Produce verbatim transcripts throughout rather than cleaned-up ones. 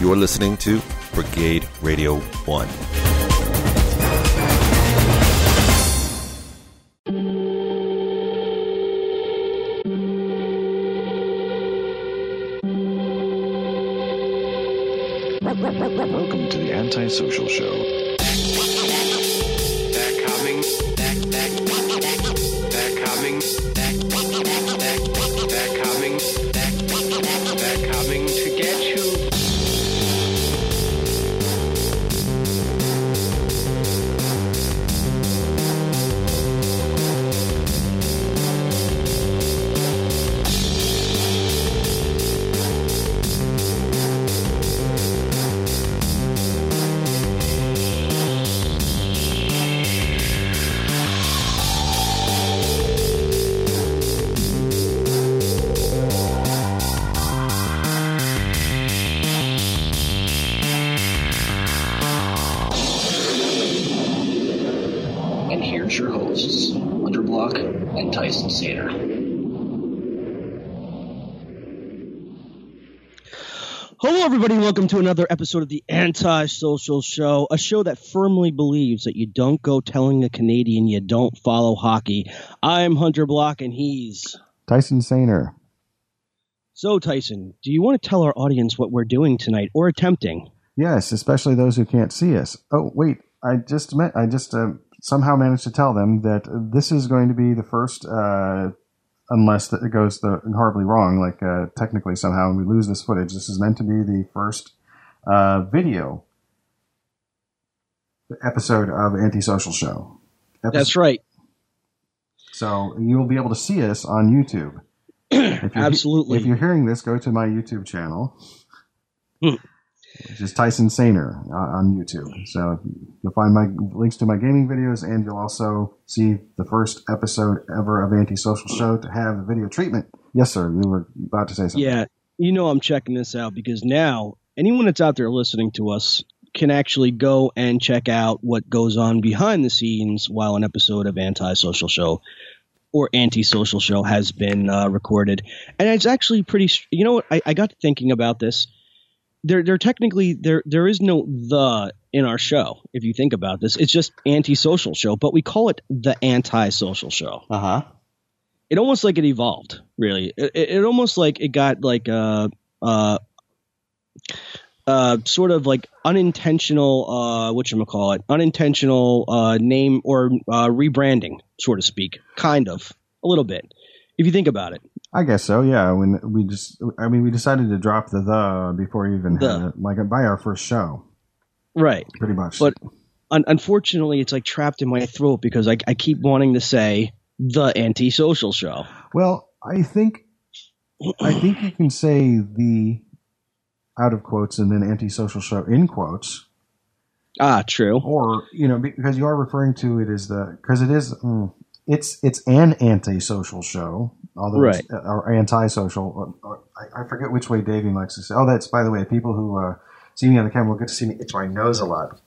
You're listening to Brigade Radio One. Welcome to the Antisocial Show. They're coming. They're coming. They're coming. They're coming to get you. Tyson Sainer. Hello, everybody. Welcome to another episode of the Anti-Social Show, a show that firmly believes that you don't go telling a Canadian you don't follow hockey. I'm Hunter Block, and he's Tyson Sainer. So, Tyson, do you want to tell our audience what we're doing tonight, or attempting? Yes, especially those who can't see us. Oh, wait. I just met. I just. Uh... somehow managed to tell them that this is going to be the first, uh, unless it goes the, horribly wrong, like uh, technically somehow and we lose this footage, this is meant to be the first uh, video episode of Antisocial Show. Episode. That's right. So you'll be able to see us on YouTube. if Absolutely. If you're hearing this, go to my YouTube channel, mm. which is Tyson Sainer on YouTube. So you'll find my links to my gaming videos, and you'll also see the first episode ever of Antisocial Show to have the video treatment. Yes, sir. You were about to say something. Yeah. You know I'm checking this out because now anyone that's out there listening to us can actually go and check out what goes on behind the scenes while an episode of Antisocial Show or Antisocial Show has been uh, recorded. And it's actually pretty – you know what? I, I got thinking about this. There, there technically there, there is no the in our show. If you think about this, it's just Antisocial Show, but we call it the Antisocial Show. Uh huh. It almost like it evolved, really. It, it, it almost like it got like a, uh, uh, sort of like unintentional, uh, whatchamacallit, unintentional uh, name or uh, rebranding, so to speak, kind of a little bit, if you think about it. I guess so, yeah. When we just, I mean, we decided to drop the the before even the. Had it, like by our first show, right? Pretty much. But un- unfortunately, it's like trapped in my throat because I I keep wanting to say the Antisocial Show. Well, I think I think you can say the out of quotes and then Antisocial Show in quotes. Ah, true. Or you know, because you are referring to it as the because it is. Mm, It's it's an antisocial show, although right. it's, uh, or antisocial. Or, or, I, I forget which way Davian likes to say. Oh, that's, by the way, people who uh, see me on the camera will get to see me itch my nose a lot.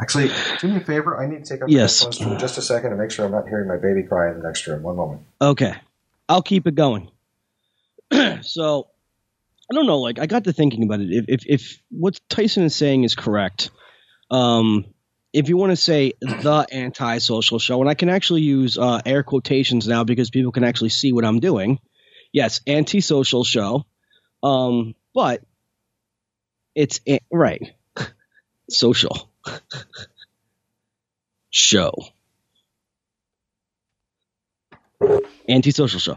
Actually, do me a favor. I need to take up yes. the poster for just a second to make sure I'm not hearing my baby cry in the next room. One moment. Okay. I'll keep it going. So, I don't know. Like, I got to thinking about it. If, if, if what Tyson is saying is correct, um, if you want to say the Antisocial Show, and I can actually use uh, air quotations now because people can actually see what I'm doing. Yes, Antisocial Show, um, but it's an- right social show, Antisocial Show.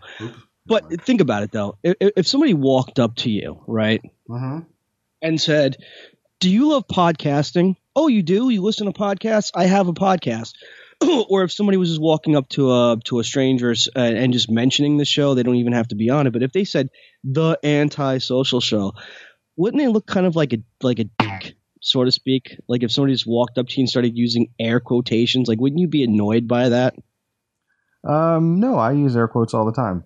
But think about it though. If, if somebody walked up to you, right, uh-huh. and said, "Do you love podcasting?" Oh, you do? You listen to podcasts? I have a podcast. Or if somebody was just walking up to a to a stranger uh, and just mentioning the show, they don't even have to be on it. But if they said the Antisocial Show, wouldn't they look kind of like a like a dick, so to speak? Like if somebody just walked up to you and started using air quotations, like wouldn't you be annoyed by that? Um, no, I use air quotes all the time.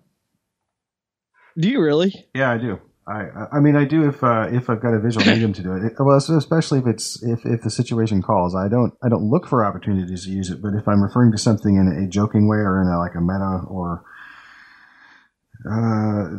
Do you really? Yeah, I do. I, I mean, I do if uh, if I've got a visual medium to do it. it. Well, especially if it's if, if the situation calls. I don't I don't look for opportunities to use it. But if I'm referring to something in a joking way or in a, like a meta or uh,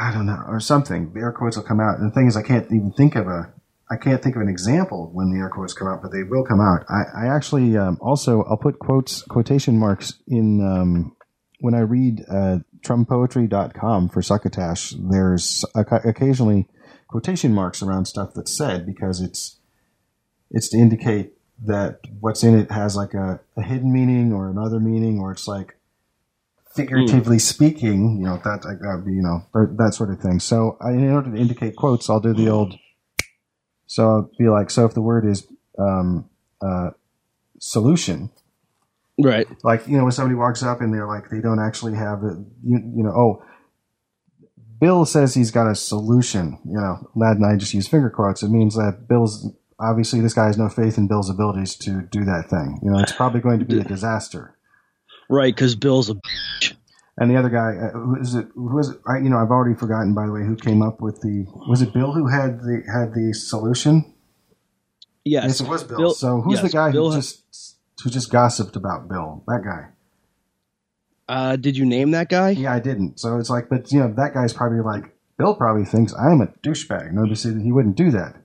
I don't know or something, the air quotes will come out. And the thing is, I can't even think of a I can't think of an example when the air quotes come out, but they will come out. I, I actually um, also I'll put quotes quotation marks in um, when I read uh, Trump Poetry dot com for Succotash. There's occasionally quotation marks around stuff that's said because it's it's to indicate that what's in it has like a, a hidden meaning or another meaning, or it's like figuratively mm. speaking, you know, that uh, you know that sort of thing. So in order to indicate quotes, I'll do the old. So I'll be like, so if the word is um, uh, solution, right? Like, you know, when somebody walks up and they're like, they don't actually have a, you, you know, oh, Bill says he's got a solution. You know, Lad and I just use finger quotes. It means that Bill's obviously this guy has no faith in Bill's abilities to do that thing. You know, it's probably going to be a disaster, right? Because Bill's a bitch. And the other guy, uh, who is it? Who is it? I, you know, I've already forgotten. By the way, who came up with the? Was it Bill who had the had the solution? Yes, yes it was Bill. Bill so who's yes, the guy Bill who has, just who just gossiped about Bill? That guy. Uh, did you name that guy? Yeah, I didn't. So it's like, but you know, that guy's probably like Bill. Probably thinks I'm a douchebag. Notice that he wouldn't do that.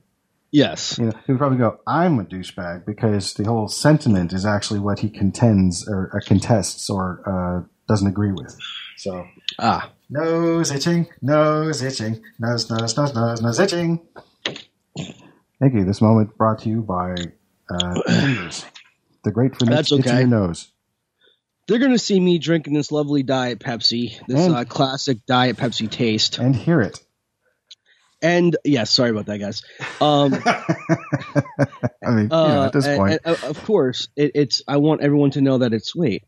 Yes, you know, he would probably go, "I'm a douchebag," because the whole sentiment is actually what he contends or uh, contests or. Uh, doesn't agree with. So ah nose itching, nose itching, nose, nose, nose, nose, nose itching. Thank you. This moment brought to you by uh the great for that's itching okay. Your nose. They're gonna see me drinking this lovely Diet Pepsi, this and, uh, classic Diet Pepsi taste. And hear it. And yeah, sorry about that, guys. Um, I mean, uh, you know, at this point, and, and, of course, it, it's. I want everyone to know that it's sweet.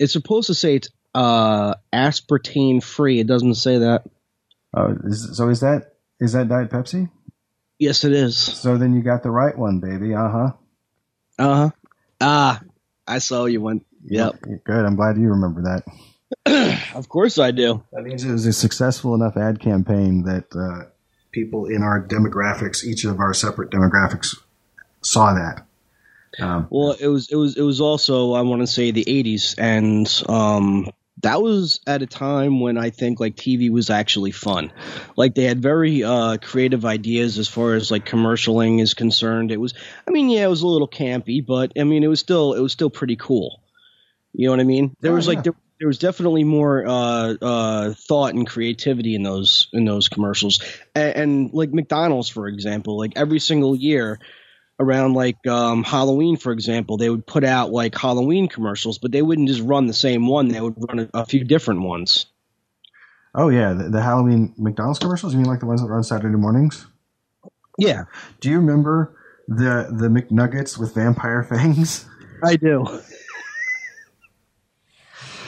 It's supposed to say it's uh, aspartame free. It doesn't say that. Oh, is, so is that is that Diet Pepsi? Yes, it is. So then you got the right one, baby. Uh huh. Uh huh. Ah, I saw you one. Yep. Yeah, good. I'm glad you remember that. Of course I do. That means it was a successful enough ad campaign that uh, people in our demographics, each of our separate demographics, saw that. Um, well, it was it was it was also, I want to say, the eighties, and um, that was at a time when I think like T V was actually fun. Like they had very uh, creative ideas as far as like commercialing is concerned. It was, I mean, yeah, it was a little campy, but I mean, it was still it was still pretty cool. You know what I mean? There oh, was yeah. like there, there was definitely more uh, uh, thought and creativity in those in those commercials, and, and like McDonald's, for example, like every single year. Around like um, Halloween, for example, they would put out like Halloween commercials, but they wouldn't just run the same one. They would run a, a few different ones. Oh, yeah. The, the Halloween McDonald's commercials? You mean like the ones that run Saturday mornings? Yeah. Do you remember the, the McNuggets with vampire fangs? I do.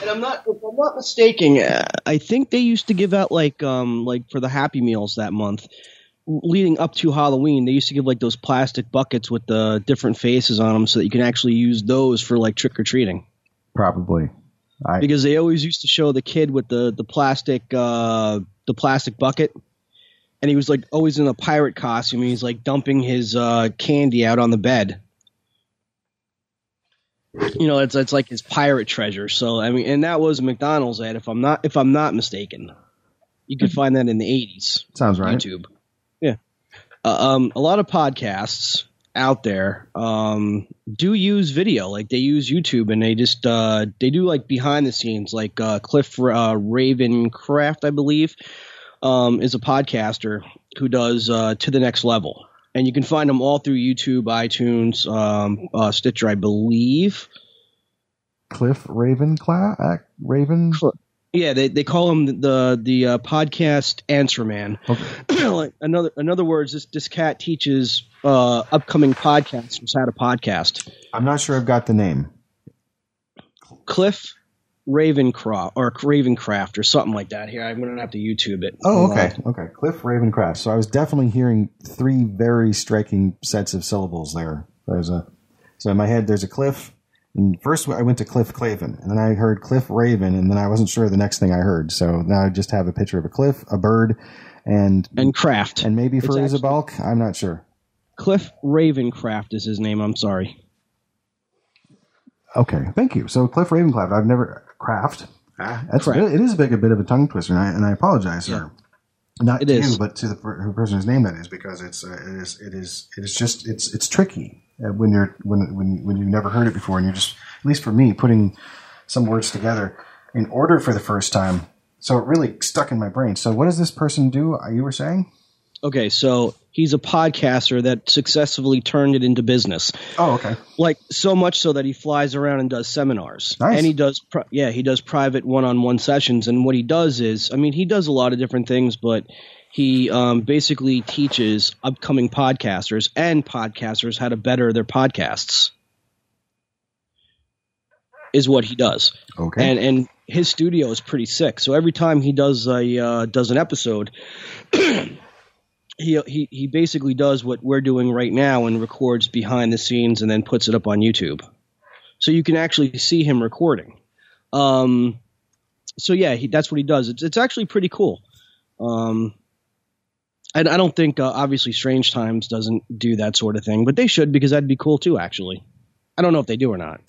And I'm not, if I'm not mistaken, I think they used to give out like um, like for the Happy Meals that month. Leading up to Halloween, they used to give like those plastic buckets with the different faces on them so that you can actually use those for like trick-or-treating. Probably. I, because they always used to show the kid with the, the plastic uh, the plastic bucket, and he was like always in a pirate costume, and he's like dumping his uh, candy out on the bed. You know, it's it's like his pirate treasure. So I mean, and that was a McDonald's ad, if I'm not if I'm not mistaken. You could find that in the eighties. Sounds right. YouTube. Yeah. Uh, um, a lot of podcasts out there um, do use video. Like they use YouTube and they just uh, they do like behind the scenes, like uh, Cliff uh, Ravenscraft, I believe, um, is a podcaster who does uh, To the Next Level. And you can find them all through YouTube, iTunes, um, uh, Stitcher, I believe. Cliff Ravenclaw? Uh, Raven? Cl- Yeah, they they call him the the uh, podcast answer man. Okay. another, in other words, this this cat teaches uh, upcoming podcasters how to podcast. I'm not sure I've got the name. Cliff Ravenscraft or Ravenscraft or something like that. Here, I'm going to have to YouTube it. Oh, okay, uh, okay. Cliff Ravenscraft. So I was definitely hearing three very striking sets of syllables there. There's a so in my head there's a cliff. And first, I went to Cliff Clavin, and then I heard Cliff Raven, and then I wasn't sure the next thing I heard. So now I just have a picture of a cliff, a bird, and and Craft, and maybe Fariza Balk. I'm not sure. Cliff Ravenscraft is his name. I'm sorry. Okay, thank you. So Cliff Ravenscraft. I've never Craft. That's Craft. It is a big a bit of a tongue twister, and I, and I apologize, yeah. sir. Not it to is. you, but to the per- person whose name that is, because it's uh, it is it is it is just it's it's tricky when you're when when when you've never heard it before, and you're just, at least for me, putting some words together in order for the first time. So it really stuck in my brain. So what does this person do? You were saying? Okay, so he's a podcaster that successfully turned it into business. Oh, okay. Like, so much so that he flies around and does seminars. Nice. And he does, pri- yeah, he does private one-on-one sessions. And what he does is, I mean, he does a lot of different things, but he um, basically teaches upcoming podcasters and podcasters how to better their podcasts, is what he does. Okay. And and his studio is pretty sick. So every time he does a uh, does an episode, He, he he basically does what we're doing right now and records behind the scenes and then puts it up on YouTube. So you can actually see him recording. Um, so, yeah, he, that's what he does. It's, it's actually pretty cool. Um, and I don't think, uh, obviously, Strange Times doesn't do that sort of thing, but they should, because that'd be cool too, actually. I don't know if they do or not.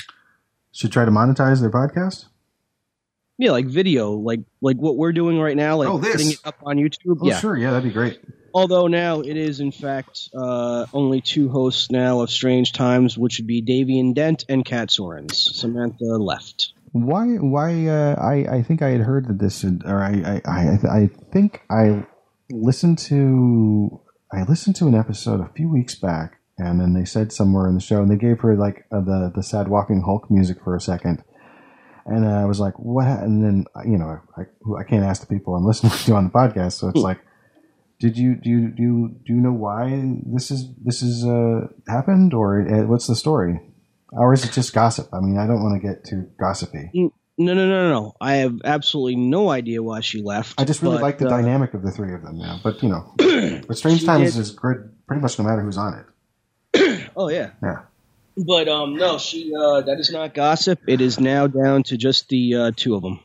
Should try to monetize their podcast? Yeah, like video, like like what we're doing right now, like oh, putting it up on YouTube. Oh, yeah. Sure, yeah, that'd be great. Although now it is, in fact, uh, only two hosts now of Strange Times, which would be Davian Dent and Kat Sorens. Samantha left. Why? Why? Uh, I I think I had heard that this, or I I I, I think I listened to I listened to an episode a few weeks back, and then they said somewhere in the show, and they gave her like uh, the the sad walking Hulk music for a second. And I was like, what? And then, you know, I, I can't ask the people I'm listening to on the podcast. So it's like, did you, do you, do you, do you know why this is, this is, uh, happened, or uh, what's the story? Or is it just gossip? I mean, I don't want to get too gossipy. No, no, no, no. I have absolutely no idea why she left. I just really but, like the uh, dynamic of the three of them now, but you know, but Strange Times did. is good pretty much no matter who's on it. Oh yeah. Yeah. But um, no, she uh, that is not gossip. It is now down to just the uh, two of them.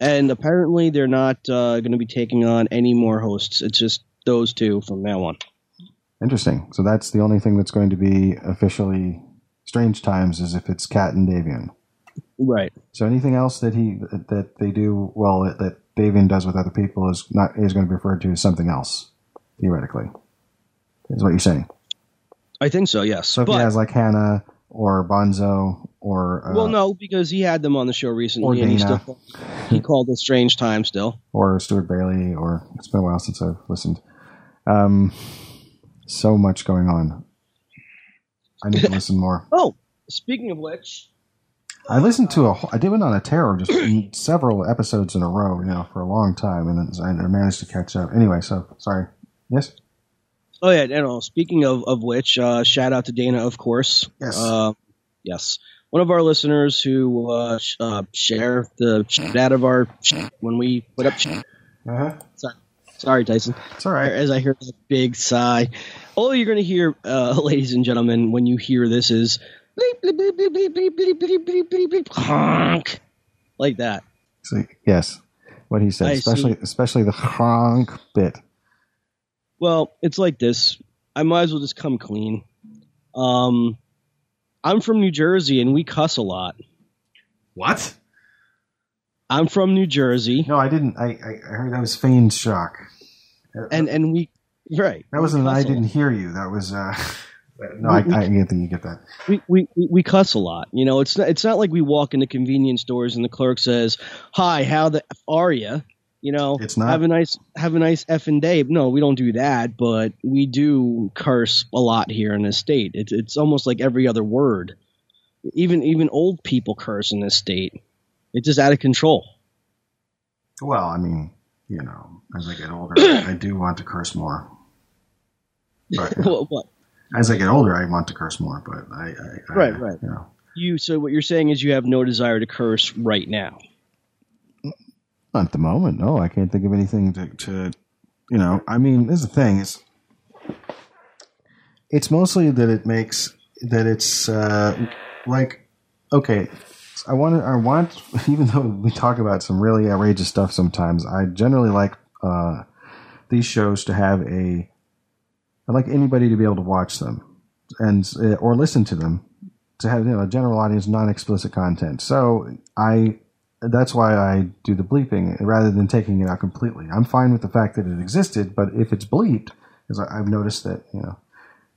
And apparently they're not uh, going to be taking on any more hosts. It's just those two from now on. Interesting. So that's the only thing that's going to be officially Strange Times, is if it's Kat and Davian. Right. So anything else that he that they do, well, that Davian does with other people is not is going to be referred to as something else, theoretically, is what you're saying. I think so, yes. So if but, he has like Hannah or Bonzo or... Uh, well, no, because he had them on the show recently, and he still he called it Strange Time still. Or Stuart Bailey, or... It's been a while since I've listened. Um, so much going on. I need to listen more. Oh, speaking of which... I listened to a... I did one on a terror, just several episodes in a row, you know, for a long time, and then I managed to catch up. Anyway, so, sorry. Yes? Oh, yeah, and all, speaking of, of which, uh, shout out to Dana, of course. Yes. Uh, yes. One of our listeners who uh, sh- uh, share the shit out of our shit when we put up shit. Uh-huh. Sorry. Sorry, Tyson. It's all right. As I hear that big sigh. All you're going to hear, uh, ladies and gentlemen, when you hear this is bleep, bleep, bleep, bleep, bleep, bleep, bleep, bleep, bleep, bleep, bleep, honk. Like that. So, yes, what he said, I especially see. especially the honk bit. Well, it's like this. I might as well just come clean. Um, I'm from New Jersey, and we cuss a lot. What? I'm from New Jersey. No, I didn't. I, I heard that was feigned shock. And and we right. That wasn't. I didn't hear you. That was. Uh, no, we, I, we, I didn't think you get that. We, we we cuss a lot. You know, it's not, it's not like we walk into convenience stores and the clerk says, "Hi, how the f are you?" You know, it's not, have a nice have a nice effing day. No, we don't do that, but we do curse a lot here in this state. It's it's almost like every other word. Even even old people curse in this state. It's just out of control. Well, I mean, you know, as I get older, I do want to curse more. But, what, what? As I get older, I want to curse more, but I, I, I right, right. You know. You so what you're saying is you have no desire to curse right now. Not at the moment, no. I can't think of anything to, to, you know. I mean, this is the thing. It's, it's mostly that it makes that it's uh, like, okay, I want, I want. Even though we talk about some really outrageous stuff sometimes, I generally like uh, these shows to have a. I like anybody to be able to watch them, and uh, or listen to them, to have, you know, a general audience, non-explicit content. So I. that's why I do the bleeping rather than taking it out completely. I'm fine with the fact that it existed, but if it's bleeped, because I've noticed that, you know,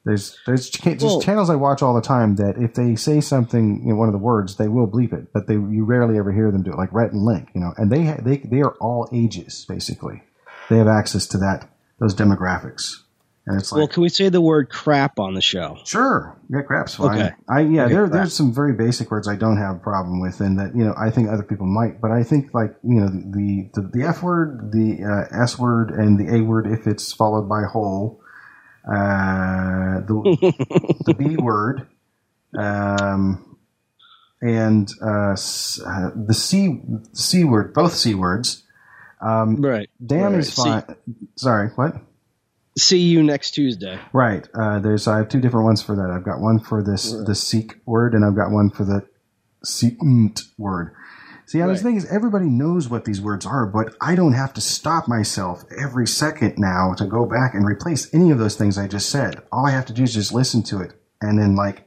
there's there's, there's well, channels I watch all the time that if they say something in you know, one of the words, they will bleep it, but they you rarely ever hear them do it, like Rhett and Link, you know, and they ha- they they are all ages basically. They have access to that those demographics. And it's like, well, can we say the word crap on the show? Sure. Yeah, crap's fine. Okay. I, yeah, okay, there, crap. There's some very basic words I don't have a problem with and that, you know, I think other people might. But I think, like, you know, the, the, the F word, the uh, S word, and the A word if it's followed by whole, uh, the, the B word, um, and uh, the C, C word, both C words. Um, right. Damn right. is fine. C- Sorry, what? See you next Tuesday. Right. Uh, there's I have two different ones for that. I've got one for this right. the seek word, and I've got one for the seeknt word. See, right. The thing is, everybody knows what these words are, but I don't have to stop myself every second now to go back and replace any of those things I just said. All I have to do is just listen to it, and then like,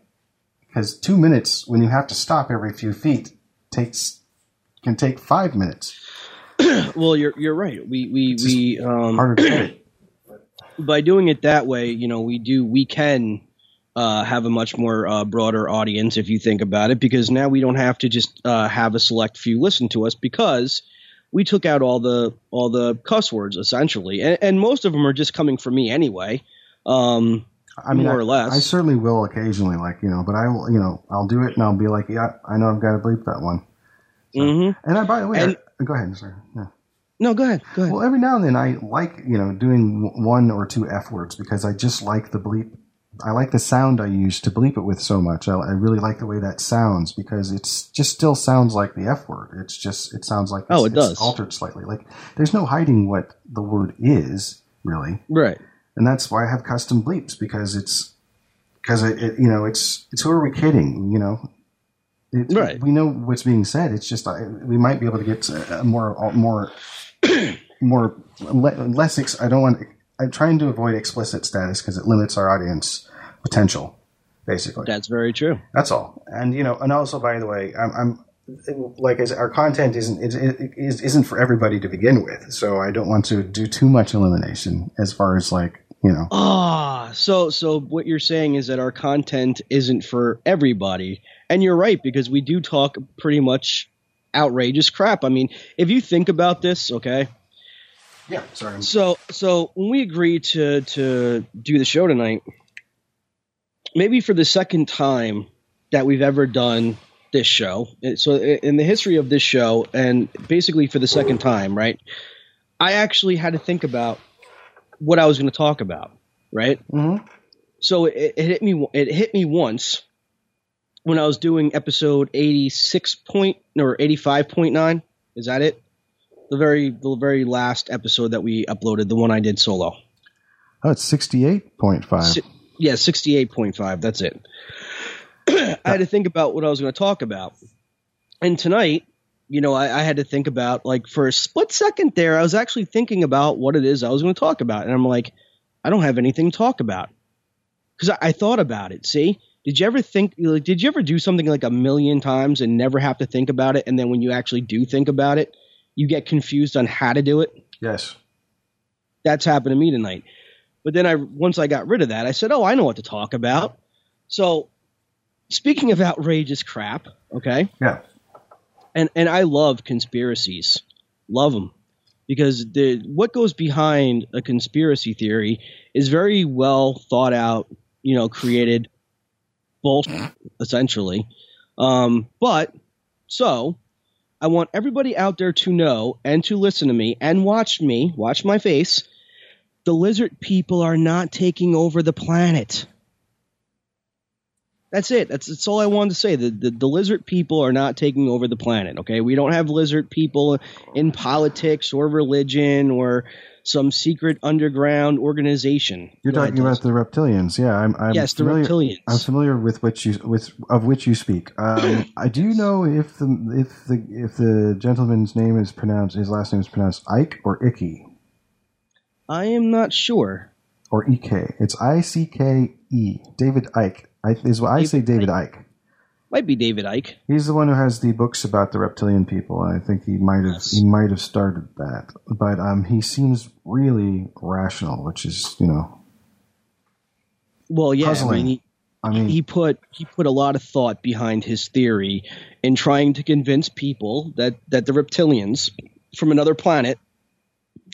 because two minutes when you have to stop every few feet takes can take five minutes. Well, you're you're right. We we it's we um. Harder to edit. By doing it that way, you know, we do we can uh, have a much more uh, broader audience if you think about it, because now we don't have to just uh, have a select few listen to us because we took out all the all the cuss words essentially, and, and most of them are just coming from me anyway. Um, I mean, more I, or less. I certainly will occasionally, like you know, but I will, you know, I'll do it and I'll be like, yeah, I know I've got to bleep that one. So, mm-hmm. And I, by the way, and, I, go ahead, sir. Yeah. No, go ahead. Go ahead. Well, every now and then I like, you know, doing one or two F words because I just like the bleep. I like the sound I use to bleep it with so much. I, I really like the way that sounds because it's just still sounds like the F word. It's just, it sounds like it's, oh, it does. It's altered slightly. Like there's no hiding what the word is really. Right. And that's why I have custom bleeps because it's, because it, it, you know, it's, it's who are we kidding, you know? It, right. We know what's being said. It's just, I, we might be able to get a more, more, more less ex- I don't want I'm trying to avoid explicit status because it limits our audience potential basically. That's very true. That's all. And you know, and also by the way, I'm, I'm like I said, our content isn't it is isn't for everybody to begin with. So I don't want to do too much elimination as far as like, you know. Ah, oh, so so what you're saying is that our content isn't for everybody. And you're right because we do talk pretty much outrageous crap. I mean, if you think about this, okay. Yeah, sorry. So, so when we agreed to to do the show tonight, maybe for the second time that we've ever done this show, so in the history of this show, and basically for the second time, right? I actually had to think about what I was going to talk about, right? Mm-hmm. So it, it hit me. It hit me once. When I was doing episode eighty-six point or eighty-five point nine, is that it? The very, the very last episode that we uploaded, the one I did solo. Oh, it's sixty-eight point five. Si- yeah, sixty-eight point five. That's it. I had to think about what I was going to talk about, and tonight, you know, I, I had to think about like for a split second there, I was actually thinking about what it is I was going to talk about, and I'm like, I don't have anything to talk about because I, I thought about it. See. Did you ever think like, – did you ever do something like a million times and never have to think about it, and then when you actually do think about it, you get confused on how to do it? Yes. That's happened to me tonight. But then I once I got rid of that, I said, oh, I know what to talk about. So speaking of outrageous crap, okay? Yeah. And and I love conspiracies. Love them. Because the what goes behind a conspiracy theory is very well thought out, you know, created – bullshit, essentially. Um, but so I want everybody out there to know and to listen to me and watch me, watch my face. The lizard people are not taking over the planet. That's it. That's, that's all I wanted to say. The, the, the lizard people are not taking over the planet. Okay. We don't have lizard people in politics or religion or some secret underground organization. You're Go talking ahead, about the reptilians, yeah. I'm, I'm yes, familiar, the reptilians. I'm familiar with what you with of which you speak. Um, I do know if the if the if the gentleman's name is pronounced his last name is pronounced Icke or Icky. I am not sure. Or E K. It's I C K E. David Icke. I, is what I David say. David Icke. Might be David Icke. He's the one who has the books about the reptilian people. I think he might have yes. he might have started that, but um, he seems really rational, which is you know, well, yeah. I mean, he, I mean, he put he put a lot of thought behind his theory in trying to convince people that that the reptilians from another planet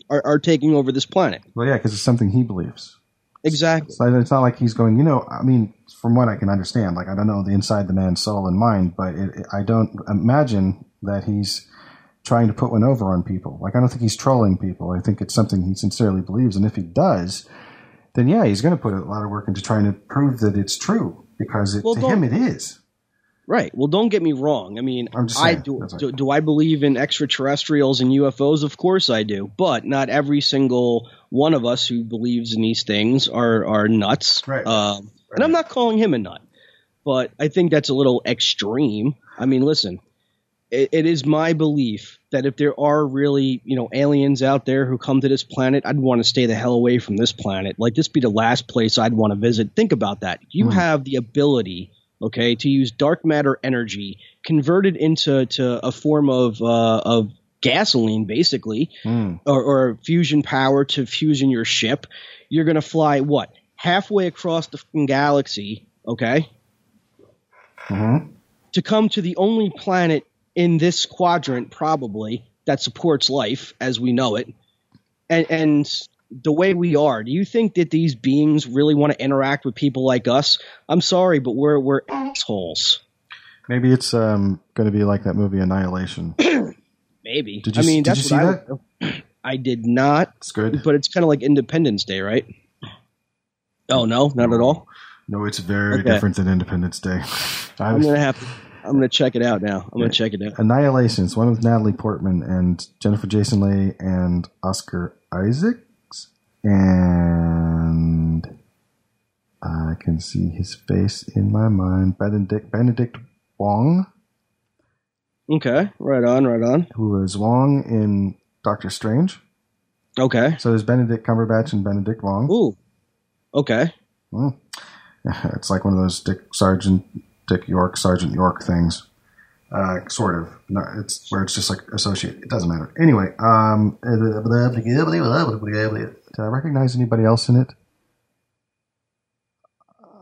are, are taking over this planet. Well, yeah, because it's something he believes. Exactly. So it's not like he's going, you know, I mean, from what I can understand, like, I don't know the inside the man's soul and mind, but it, it, I don't imagine that he's trying to put one over on people. Like, I don't think he's trolling people. I think it's something he sincerely believes. And if he does, then, yeah, he's going to put a lot of work into trying to prove that it's true because it, well, to him it is. Right. Well, don't get me wrong. I mean, I'm just saying, I do, do, do I believe in extraterrestrials and U F Os? Of course I do. But not every single one of us who believes in these things are, are nuts. Right. Um, right. And I'm not calling him a nut, but I think that's a little extreme. I mean, listen, it, it is my belief that if there are really, you know, aliens out there who come to this planet, I'd want to stay the hell away from this planet. Like, this be the last place I'd want to visit. Think about that. You mm. have the ability – okay, to use dark matter energy converted into to a form of uh, of gasoline, basically, mm. or, or fusion power to fusion your ship. You're gonna fly what halfway across the fucking galaxy, okay, mm-hmm. to come to the only planet in this quadrant probably that supports life as we know it, and and. The way we are, do you think that these beings really want to interact with people like us? I'm sorry, but we're we're assholes. Maybe it's um, going to be like that movie Annihilation. Maybe. Did you, I mean, did that's you what see I, that? I did not. It's good, but it's kind of like Independence Day, right? Oh no, not at all. No, it's very okay. different than Independence Day. I'm gonna have to. I'm gonna check it out now. I'm yeah. gonna check it out. Annihilation. It's one with Natalie Portman and Jennifer Jason Leigh and Oscar Isaac. And I can see his face in my mind. Benedict Benedict Wong. Okay, right on, right on. Who was Wong in Doctor Strange? Okay. So there's Benedict Cumberbatch and Benedict Wong. Ooh. Okay. Mm. It's like one of those Dick Sergeant Dick York Sergeant York things. Uh, sort of. No, it's where it's just like associate. It doesn't matter. Anyway, um, did I recognize anybody else in it?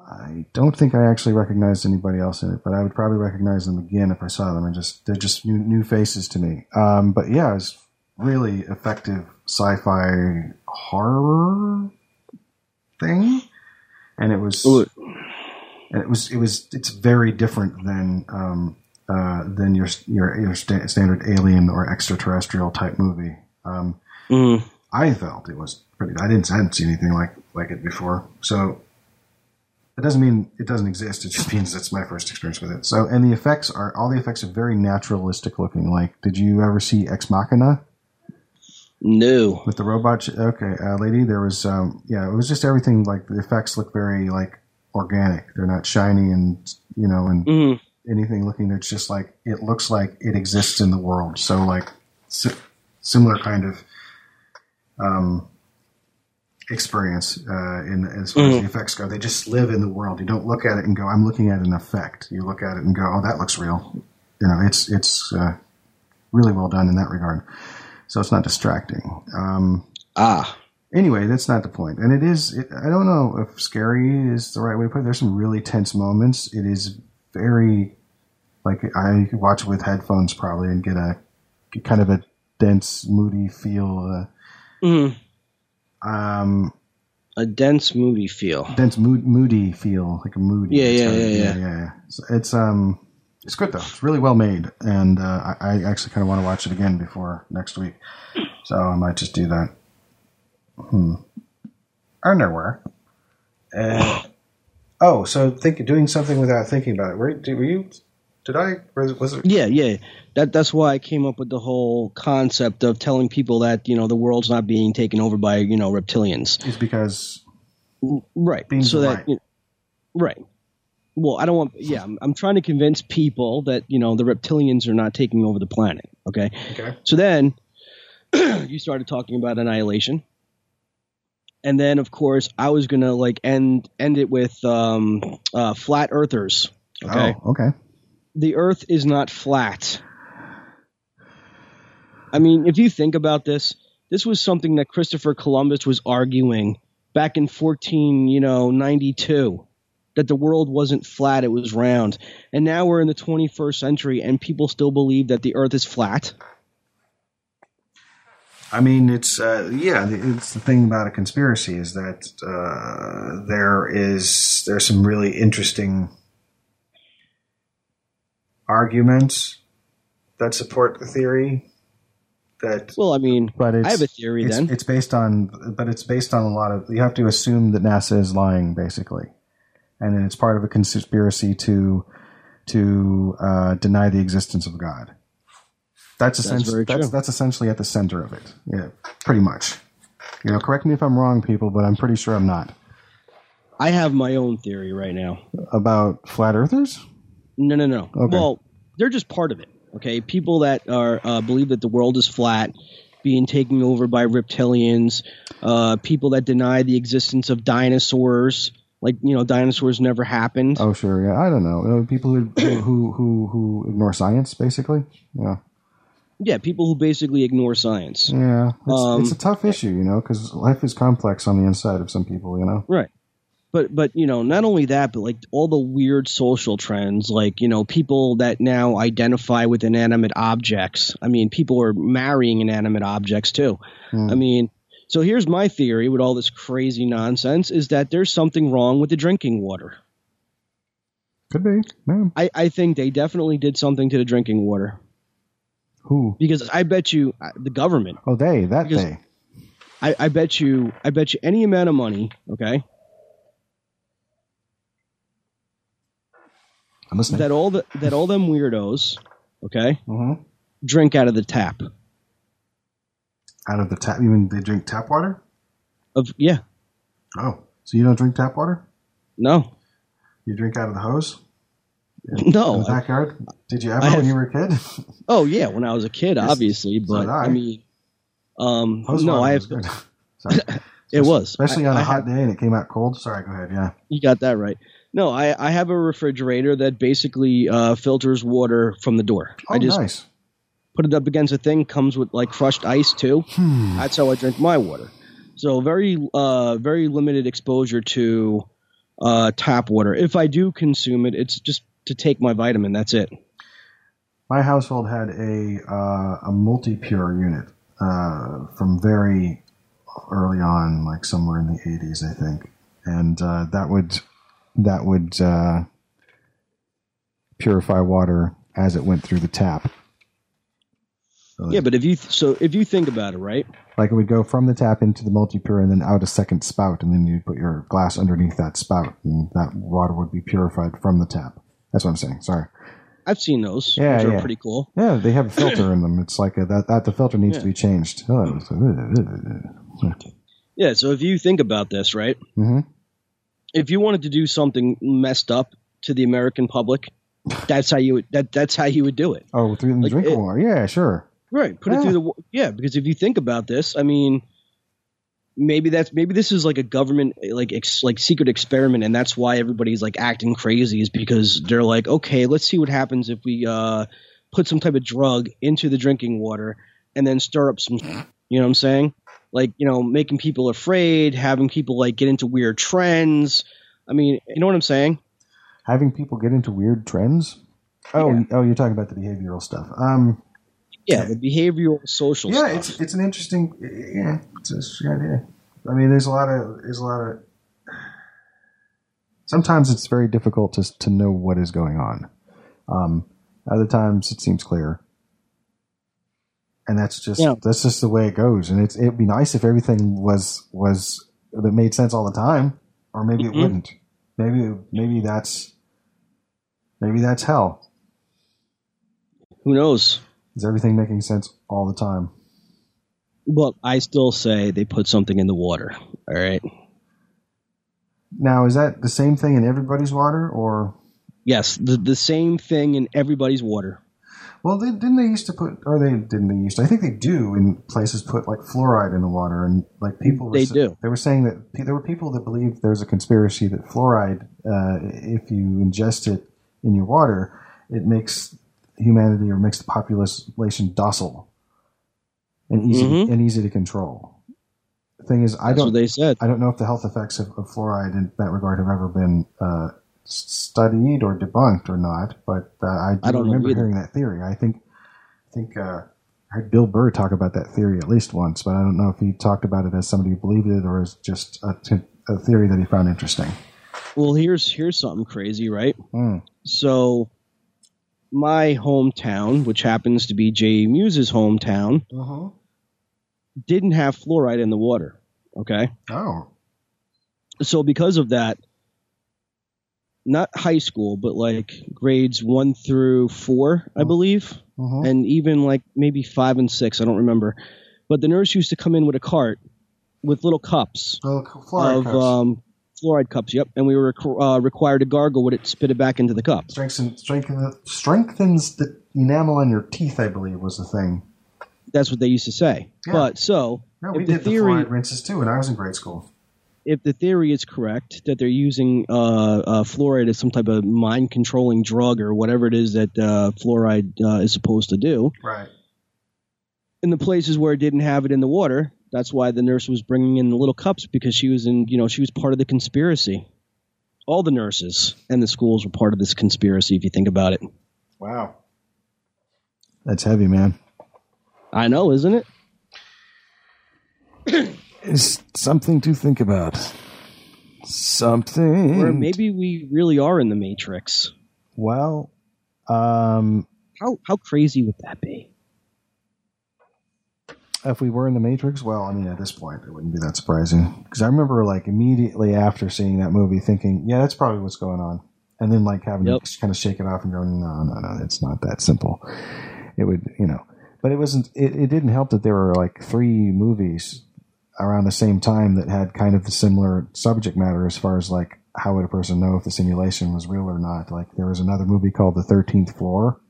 I don't think I actually recognized anybody else in it, but I would probably recognize them again if I saw them. And just they're just new, new faces to me. Um, but yeah, it's really effective sci-fi horror thing, and it was, Ooh. and it was, it was, it's very different than. Um, Uh, than your your, your sta- standard alien or extraterrestrial type movie. Um, mm. I felt it was pretty. I didn't, I hadn't seen anything like, like it before, so it doesn't mean it doesn't exist. It just means it's my first experience with it. So, and the effects are all the effects are very naturalistic looking. Like, did you ever see Ex Machina? No. With the robot, okay, uh, lady. There was um, yeah, it was just everything. Like the effects look very like organic. They're not shiny and you know and. Mm. Anything looking that's just like it looks like it exists in the world. So like si- similar kind of um, experience uh, in as far mm. as the effects go. They just live in the world. You don't look at it and go, "I'm looking at an effect." You look at it and go, "Oh, that looks real." You know, it's it's uh, really well done in that regard. So it's not distracting. Um, ah. Anyway, that's not the point. And it is. It, I don't know if scary is the right way to put it. There's some really tense moments. It is. Very, like I watch with headphones probably and get a get kind of a dense, moody feel. Uh, mm. Um, a dense, moody feel. Dense, mood, moody feel, like a moody. Yeah, yeah, yeah, yeah, yeah, yeah. So it's um, it's good though. It's really well made, and uh, I, I actually kind of want to watch it again before next week, so I might just do that. Hmm. Underwear. Uh, Oh, so think doing something without thinking about it. Were, were you? Did I? Was it? Yeah, yeah. That that's why I came up with the whole concept of telling people that you know the world's not being taken over by you know reptilians. It's because right, so that right. You know, right. Well, I don't want. Yeah, I'm, I'm trying to convince people that you know the reptilians are not taking over the planet. Okay. Okay. So then you started talking about Annihilation. And then, of course, I was going to like end end it with um, uh, flat earthers. Okay. Oh, okay. the earth is not flat. I mean, if you think about this, this was something that Christopher Columbus was arguing back in fourteen, you know, ninety-two, that the world wasn't flat, it was round. And now we're in the twenty-first century and people still believe that the earth is flat. I mean, it's uh, yeah, it's the thing about a conspiracy is that uh, there is there's some really interesting arguments that support the theory. That well, I mean, but I have a theory. It's, then it's based on, but it's based on a lot of. You have to assume that NASA is lying, basically, and then it's part of a conspiracy to to uh, deny the existence of God. That's essentially that's, that's, that's essentially at the center of it. Yeah, pretty much. You know, correct me if I'm wrong, people, but I'm pretty sure I'm not. I have my own theory right now about flat earthers. No, no, no. Okay. Well, they're just part of it. Okay, people that are uh, believe that the world is flat, being taken over by reptilians, uh, people that deny the existence of dinosaurs. Like, you know, dinosaurs never happened. Oh, sure, yeah. I don't know. Uh, people who, who who who ignore science, basically. Yeah. Yeah, people who basically ignore science. Yeah, it's, um, it's a tough issue, you know, because life is complex on the inside of some people, you know. Right, but but you know, not only that, but like all the weird social trends, like you know, people that now identify with inanimate objects. I mean, people are marrying inanimate objects too. Mm. I mean, so here's my theory with all this crazy nonsense: is that there's something wrong with the drinking water. Could be. Yeah. I I think they definitely did something to the drinking water. Who? Because I bet you the government. Oh, they that because they. I, I bet you. I bet you any amount of money. Okay. I'm listening. That all the that all them weirdos. Okay. Mm-hmm. Drink out of the tap. Out of the tap. You mean they drink tap water? Of yeah. Oh, so you don't drink tap water? No. You drink out of the hose. In, no. In the backyard? I, Did you ever have, when you were a kid? Oh, yeah, when I was a kid, yes, obviously. But, so I. I mean, um, no, I have to. It was. Especially I, on I a hot have, day and it came out cold. Sorry, go ahead, yeah. You got that right. No, I, I have a refrigerator that basically uh, filters water from the door. Oh, I just nice. Put it up against a thing, comes with, like, crushed ice, too. Hmm. That's how I drink my water. So very, uh, very limited exposure to uh, tap water. If I do consume it, it's just to take my vitamin. That's it. My household had a uh, a multi-pure unit uh, from very early on, like somewhere in the eighties, I think, and uh, that would that would uh, purify water as it went through the tap. So yeah, that, but if you th- so if you think about it, right? Like it would go from the tap into the multi-pure and then out a second spout, and then you put your glass underneath that spout, and that water would be purified from the tap. That's what I'm saying. Sorry. I've seen those. Yeah, which yeah. are pretty cool. Yeah, they have a filter in them. It's like a, that, that the filter needs yeah. to be changed. Oh, so. Yeah, so if you think about this, right? Mm-hmm. If you wanted to do something messed up to the American public, that's how you would that that's how you would do it. Oh, through the like drinking water. Yeah, sure. Right, put yeah. it through the yeah, because if you think about this, I mean, Maybe that's maybe this is like a government like ex, like secret experiment, and that's why everybody's like acting crazy is because they're like, okay, let's see what happens if we uh, put some type of drug into the drinking water and then stir up some, you know what I'm saying? Like, you know, making people afraid, having people like get into weird trends. I mean, you know what I'm saying? Having people get into weird trends? Oh, yeah. oh, you're talking about the behavioral stuff. Um. Yeah, the behavioral social. Yeah, stuff. it's it's an interesting. Yeah, it's an interesting idea. I mean, there's a lot of there's a lot of. Sometimes it's very difficult to to know what is going on. Um, other times it seems clear, and that's just yeah. that's just the way it goes. And it's it'd be nice if everything was was that made sense all the time, or maybe mm-hmm. it wouldn't. Maybe maybe that's maybe that's hell. Who knows? Is everything making sense all the time? Well, I still say they put something in the water, all right? Now, is that the same thing in everybody's water, or...? Yes, the, the same thing in everybody's water. Well, they, didn't they used to put... Or they didn't they used to... I think they do in places put, like, fluoride in the water, and, like, people... Were they sa- do. They were saying that... There were people that believed there's a conspiracy that fluoride, uh, if you ingest it in your water... it makes humanity or makes the population docile and easy mm-hmm. and easy to control. The thing is, I That's don't. What they said. I don't know if the health effects of, of fluoride in that regard have ever been uh, studied or debunked or not. But uh, I, do I don't remember hearing that theory. I think, I think uh, I heard Bill Burr talk about that theory at least once, but I don't know if he talked about it as somebody who believed it or as just a, t- a theory that he found interesting. Well, here's here's something crazy, right? Mm. So, my hometown, which happens to be J E. Muse's hometown, uh-huh. didn't have fluoride in the water, okay? Oh. So because of that, not high school, but like grades one through four, I believe, uh-huh. and even like maybe five and six, I don't remember. But the nurse used to come in with a cart with little cups oh, fluoride of cups. Um, fluoride cups, yep, and we were uh, required to gargle with it, spit it back into the cup. Strengthen, strengthen, strengthens the enamel on your teeth, I believe, was the thing. That's what they used to say. Yeah. But so, no, we if the did theory, the fluoride rinses too when I was in grade school. If the theory is correct that they're using uh, uh, fluoride as some type of mind controlling drug or whatever it is that uh, fluoride uh, is supposed to do, right? In the places where it didn't have it in the water, that's why the nurse was bringing in the little cups because she was in, you know, she was part of the conspiracy. All the nurses and the schools were part of this conspiracy. If you think about it, wow, that's heavy, man. I know, isn't it? It's something to think about. Something. Or maybe we really are in the Matrix. Well, um, how how crazy would that be? If we were in the Matrix, well, I mean, at this point, it wouldn't be that surprising. Because I remember, like, immediately after seeing that movie, thinking, "Yeah, that's probably what's going on," and then like having yep. to kind of shake it off and going, "No, no, no, it's not that simple." It would, you know. But it wasn't. It, it didn't help that there were like three movies around the same time that had kind of the similar subject matter as far as like how would a person know if the simulation was real or not. Like there was another movie called The thirteenth Floor,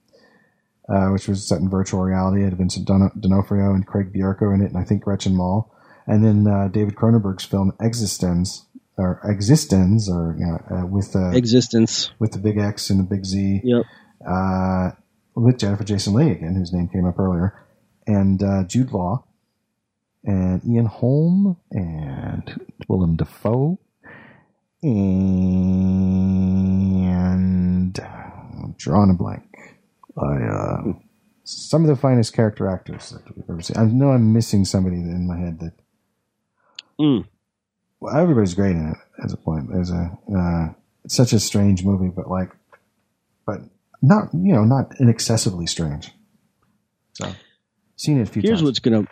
uh, which was set in virtual reality. It had Vincent D'Onofrio and Craig Bierko in it, and I think Gretchen Mol. And then uh, David Cronenberg's film Existence, or Existence, or you know, uh, with uh, Existence with the big X and the big Z. Yep. Uh, with Jennifer Jason Leigh again, whose name came up earlier, and uh, Jude Law, and Ian Holm, and Willem Dafoe, and I'm drawing a blank. I, uh, some of the finest character actors that we've ever seen. I know I'm missing somebody in my head that. Mm. Well, everybody's great in it. At a point, there's a uh, it's such a strange movie, but like, but. Not, you know, not inaccessibly strange. So, seen it a few here's times. What's gonna,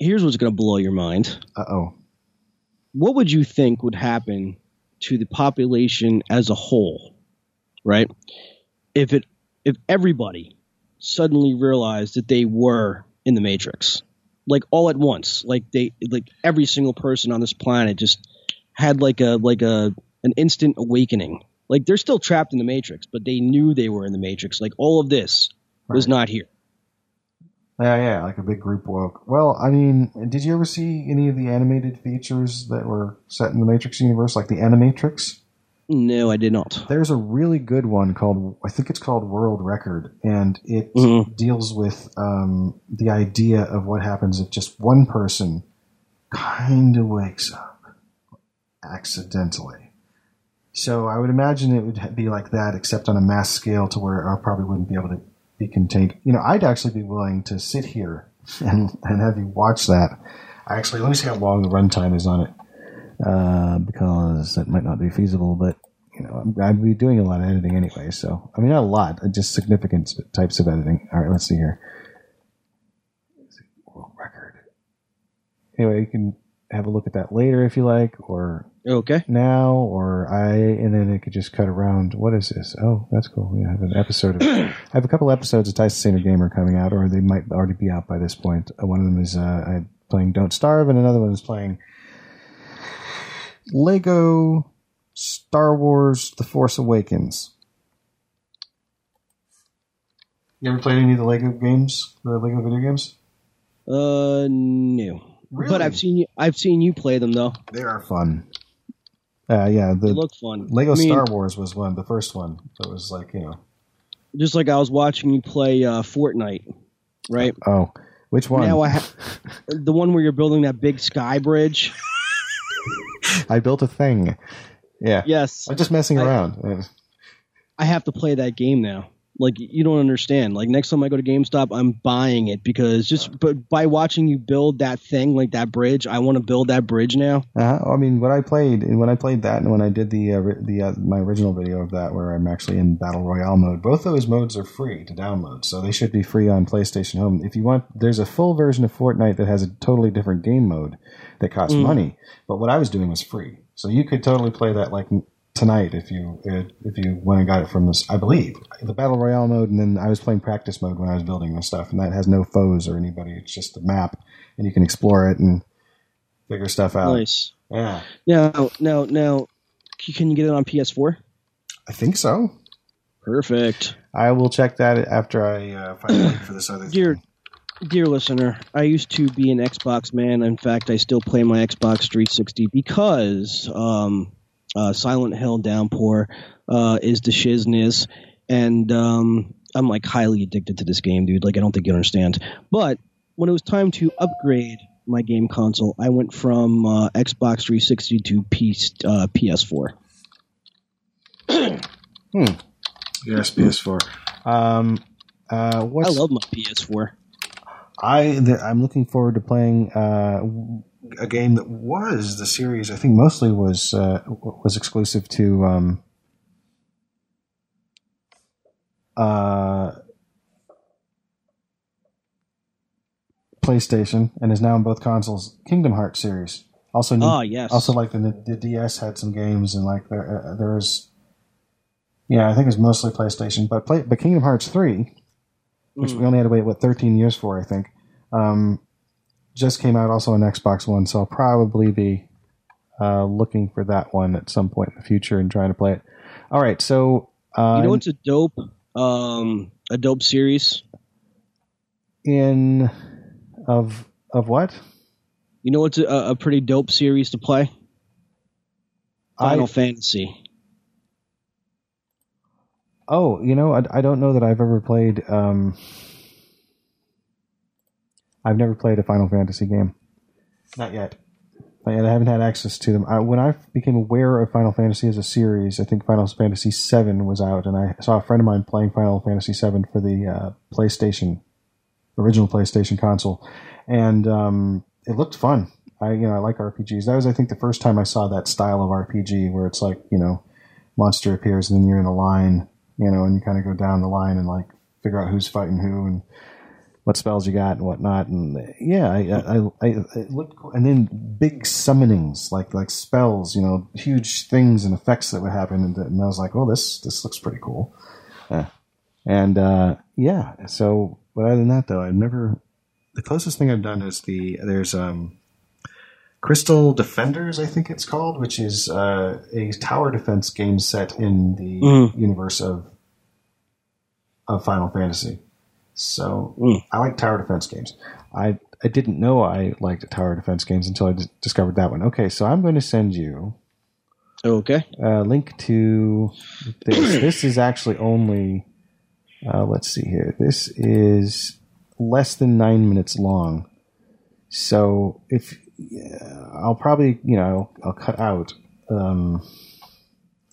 here's what's going to blow your mind. Uh-oh. What would you think would happen to the population as a whole, right? If it, if everybody suddenly realized that they were in the Matrix, like all at once, like they, like every single person on this planet just had like a, like a, an instant awakening. Like, they're still trapped in the Matrix, but they knew they were in the Matrix. Like, all of this right. was not here. Yeah, yeah, like a big group woke. Well, I mean, did you ever see any of the animated features that were set in the Matrix universe, like the Animatrix? No, I did not. There's a really good one called, I think it's called World Record, and it mm-hmm. deals with um, the idea of what happens if just one person kind of wakes up accidentally. So I would imagine it would be like that, except on a mass scale to where I probably wouldn't be able to be contained. You know, I'd actually be willing to sit here and, and have you watch that. Actually, let me see how long the runtime is on it, uh, because that might not be feasible. But, you know, I'd be doing a lot of editing anyway. So, I mean, not a lot, just significant types of editing. All right, let's see here. World record. Anyway, you can have a look at that later if you like, or... Okay. Now, or I, and then it could just cut around. What is this? Oh, that's cool. We have an episode of, I have a couple episodes of Tyson Sainer Gamer coming out, or they might already be out by this point. One of them is uh, I'm playing Don't Starve, and another one is playing Lego Star Wars The Force Awakens. You ever played any of the Lego games, the Lego video games? Uh, no. Really? But I've seen you, I've seen you play them, though. They are fun. Uh, yeah, the they look fun. Lego I mean, Star Wars was one, the first one that was like, you know, just like I was watching you play uh, Fortnite, right? Oh, which one? Now I ha- the one where you're building that big sky bridge. I built a thing. Yeah. Yes. I'm just messing around. I, I have to play that game now. Like, you don't understand. Like, next time I go to GameStop, I'm buying it because just but by watching you build that thing, like that bridge, I want to build that bridge now. Uh-huh. I mean, what I played, when I played that and when I did the uh, the uh, my original video of that where I'm actually in Battle Royale mode, both those modes are free to download, so they should be free on PlayStation Home. If you want, there's a full version of Fortnite that has a totally different game mode that costs mm. money, but what I was doing was free. So you could totally play that, like, tonight, if you if you went and got it from this, I believe the battle royale mode, and then I was playing practice mode when I was building this stuff, and that has no foes or anybody. It's just the map, and you can explore it and figure stuff out. Nice, yeah. Now, now, now, can you get it on P S four? I think so. Perfect. I will check that after I uh, find a link for this other dear, thing. Dear listener, I used to be an Xbox man. In fact, I still play my Xbox three sixty because. Um, Uh, Silent Hill Downpour uh, is the shizness, and um, I'm like highly addicted to this game, dude. Like, I don't think you understand. But when it was time to upgrade my game console, I went from uh, Xbox three sixty to P- uh, P S four. hmm. Yes, P S four. Um, uh, what's... I love my P S four. I th- I'm looking forward to playing. Uh, A game that was the series, I think, mostly was uh, was exclusive to um, uh, PlayStation, and is now on both consoles. Kingdom Hearts series, also. New, oh yes. Also, like the, the D S had some games, and like there uh, there was, yeah, I think it was mostly PlayStation, but play, but Kingdom Hearts three, which mm. we only had to wait what thirteen years for, I think. Um, Just came out also on Xbox One, so I'll probably be uh, looking for that one at some point in the future and trying to play it. All right, so uh, you know what's a dope, um, a dope series in of of what? You know what's a, a pretty dope series to play? Final I, Fantasy. Oh, you know, I, I don't know that I've ever played. Um, I've never played a Final Fantasy game. Not yet. Not yet. I haven't had access to them. I, when I became aware of Final Fantasy as a series, I think Final Fantasy seven was out, and I saw a friend of mine playing Final Fantasy seven for the uh, PlayStation, original PlayStation console, and um, it looked fun. I, you know, I like R P Gs. That was, I think, the first time I saw that style of R P G where it's like, you know, monster appears and then you're in a line, you know, and you kind of go down the line and like figure out who's fighting who and what spells you got and whatnot, and yeah, I, I, I, it looked cool. And then big summonings, like like spells, you know, huge things and effects that would happen, and, and I was like, oh, this this looks pretty cool, uh, and uh, yeah. So, but other than that, though, I've never. The closest thing I've done is the there's um, Crystal Defenders, I think it's called, which is uh, a tower defense game set in the mm. universe of of Final Fantasy. So mm. I like tower defense games. I I didn't know I liked tower defense games until I d- discovered that one. Okay, so I'm going to send you okay a link to this. This is actually only uh, let's see here. This is less than nine minutes long. So if yeah, I'll probably you know I'll, I'll cut out um,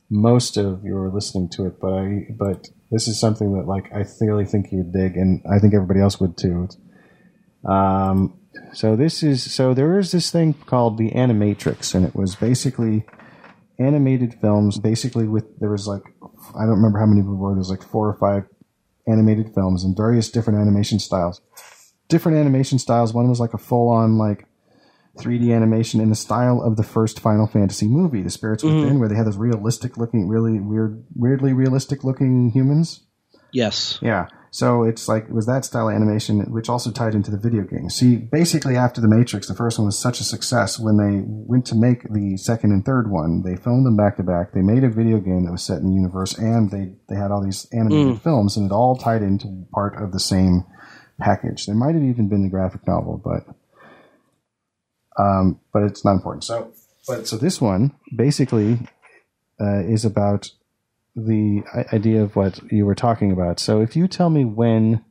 most of your listening to it, but I but. This is something that, like, I really think you would dig, and I think everybody else would too. Um, so this is so there is this thing called The Animatrix, and it was basically animated films. Basically, with there was like I don't remember how many before. There's like four or five animated films in various different animation styles. Different animation styles. One was like a full-on like three D animation in the style of the first Final Fantasy movie, The Spirits Within, mm-hmm. where they had those realistic-looking, really weird, weirdly realistic-looking humans. Yes. Yeah. So it's like it was that style of animation, which also tied into the video game. See, basically after The Matrix, the first one was such a success. When they went to make the second and third one, they filmed them back-to-back. They made a video game that was set in the universe, and they, they had all these animated mm. films, and it all tied into part of the same package. There might have even been the graphic novel, but... Um, but it's not important. So, but so this one basically uh, is about the idea of what you were talking about. So if you tell me when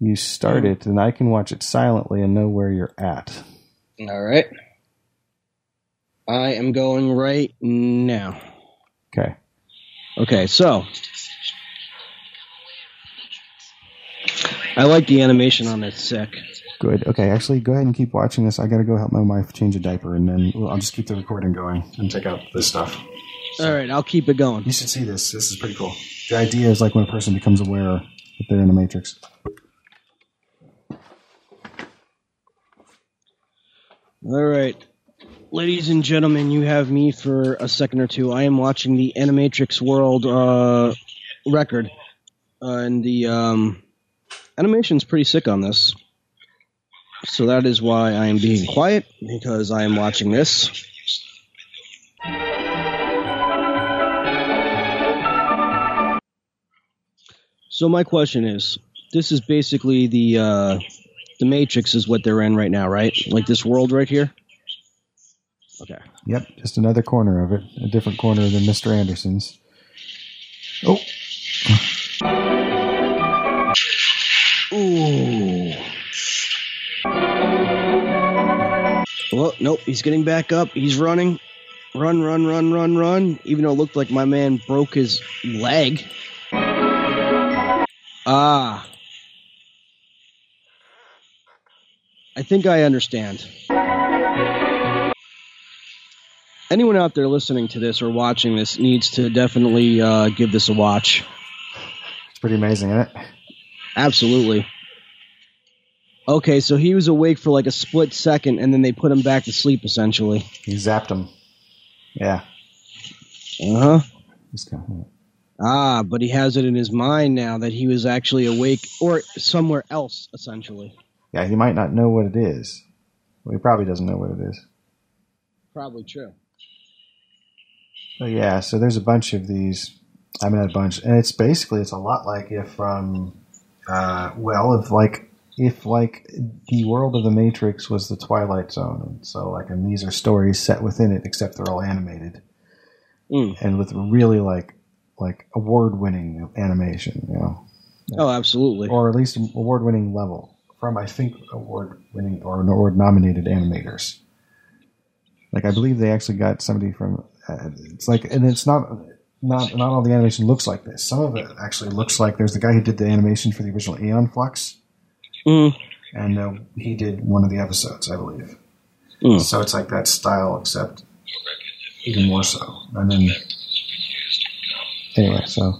you start mm. it, then I can watch it silently and know where you're at. All right. I am going right now. Okay. Okay, so I like the animation on this. Sick. Good. Okay, actually, go ahead and keep watching this. I got to go help my wife change a diaper, and then I'll just keep the recording going and take out this stuff. So, all right, I'll keep it going. You should see this. This is pretty cool. The idea is like when a person becomes aware that they're in a matrix. All right. Ladies and gentlemen, you have me for a second or two. I am watching the Animatrix World uh, record, uh, and the um, animation's pretty sick on this. So that is why I am being quiet, because I am watching this. So my question is, this is basically the uh, the Matrix is what they're in right now, right? Like this world right here? Okay. Yep, just another corner of it, a different corner than Mister Anderson's. Oh. Ooh. Well, nope, he's getting back up. He's running. Run, run, run, run, run. Even though it looked like my man broke his leg. Ah. I think I understand. Anyone out there listening to this or watching this needs to definitely uh, give this a watch. It's pretty amazing, isn't it? Absolutely. Okay, so he was awake for like a split second, and then they put him back to sleep, essentially. He zapped him. Yeah. Uh-huh. He's gone. Ah, but he has it in his mind now that he was actually awake or somewhere else, essentially. Yeah, he might not know what it is. Well, he probably doesn't know what it is. Probably true. But yeah, so there's a bunch of these. I mean, a bunch. And it's basically, it's a lot like if, um, uh, well, if like, if like the world of the Matrix was the Twilight Zone. And so like, and these are stories set within it, except they're all animated. Mm. And with really like, like award-winning animation, you know. Oh, absolutely. Or at least award-winning level from, I think, award-winning or award-nominated animators. Like, I believe they actually got somebody from. Uh, it's like, and it's not, not, not all the animation looks like this. Some of it actually looks like there's the guy who did the animation for the original Aeon Flux, mm. and uh, he did one of the episodes, I believe. Mm. So it's like that style, except even more so. And then. Anyway, so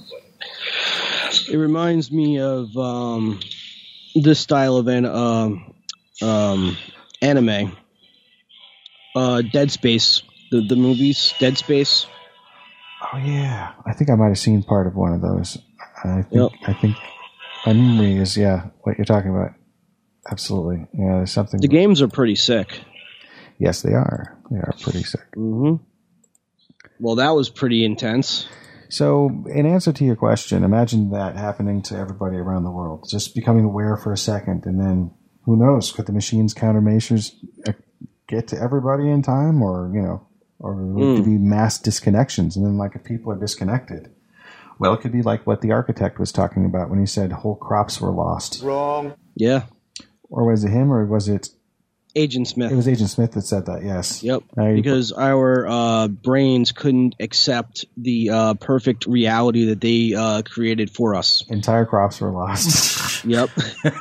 it reminds me of um, this style of an um, um, anime, uh, Dead Space, the the movies, Dead Space. Oh yeah, I think I might have seen part of one of those. I think yep. I think my memory is yeah what you're talking about. Absolutely, yeah. There's something. The games are pretty sick. Yes, they are. They are pretty sick. Mm-hmm. Well, that was pretty intense. So, in answer to your question, imagine that happening to everybody around the world. Just becoming aware for a second, and then, who knows, could the machine's countermeasures get to everybody in time? Or, you know, or mm. it could be mass disconnections. And then, like, if people are disconnected, well, it could be like what the architect was talking about when he said whole crops were lost. Wrong. Yeah. Or was it him, or was it... Agent Smith. It was Agent Smith that said that, yes. Yep, now, because our uh, brains couldn't accept the uh, perfect reality that they uh, created for us. Entire crops were lost. Yep.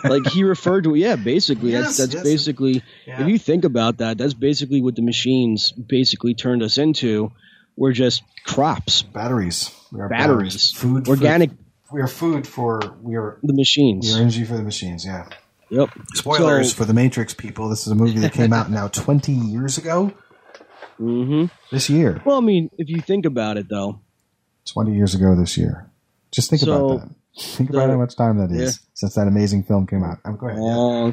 Like he referred to, yeah, basically. Yes, that's that's yes. basically, yeah. If you think about that, that's basically what the machines basically turned us into. We're just crops. Batteries. We are batteries. batteries. Food. Organic. Food. We are food for, we are. The machines. We are energy for the machines, yeah. Yep. Spoilers so, for The Matrix, people. This is a movie that came out now twenty years ago. Mm-hmm. This year. Well, I mean, if you think about it, though. twenty years ago this year. Just think so, about that. Think the, about how much time that is yeah. since that amazing film came out. I'm, go ahead. Uh, yeah.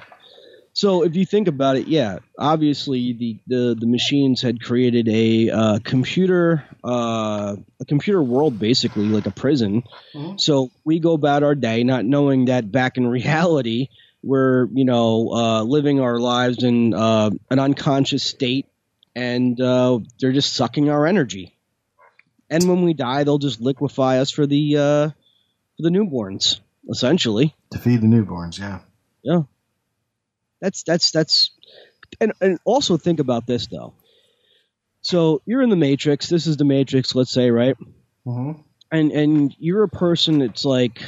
So if you think about it, yeah, obviously the, the, the machines had created a uh, computer uh, a computer world, basically, like a prison. Mm-hmm. So we go about our day not knowing that back in reality – we're, you know, uh, living our lives in uh, an unconscious state, and uh, they're just sucking our energy. And when we die, they'll just liquefy us for the uh, for the newborns, essentially. To feed the newborns, yeah, yeah. That's that's that's, and and also think about this though. So you're in the Matrix. This is the Matrix, let's say, right? Mm-hmm. And and you're a person that's like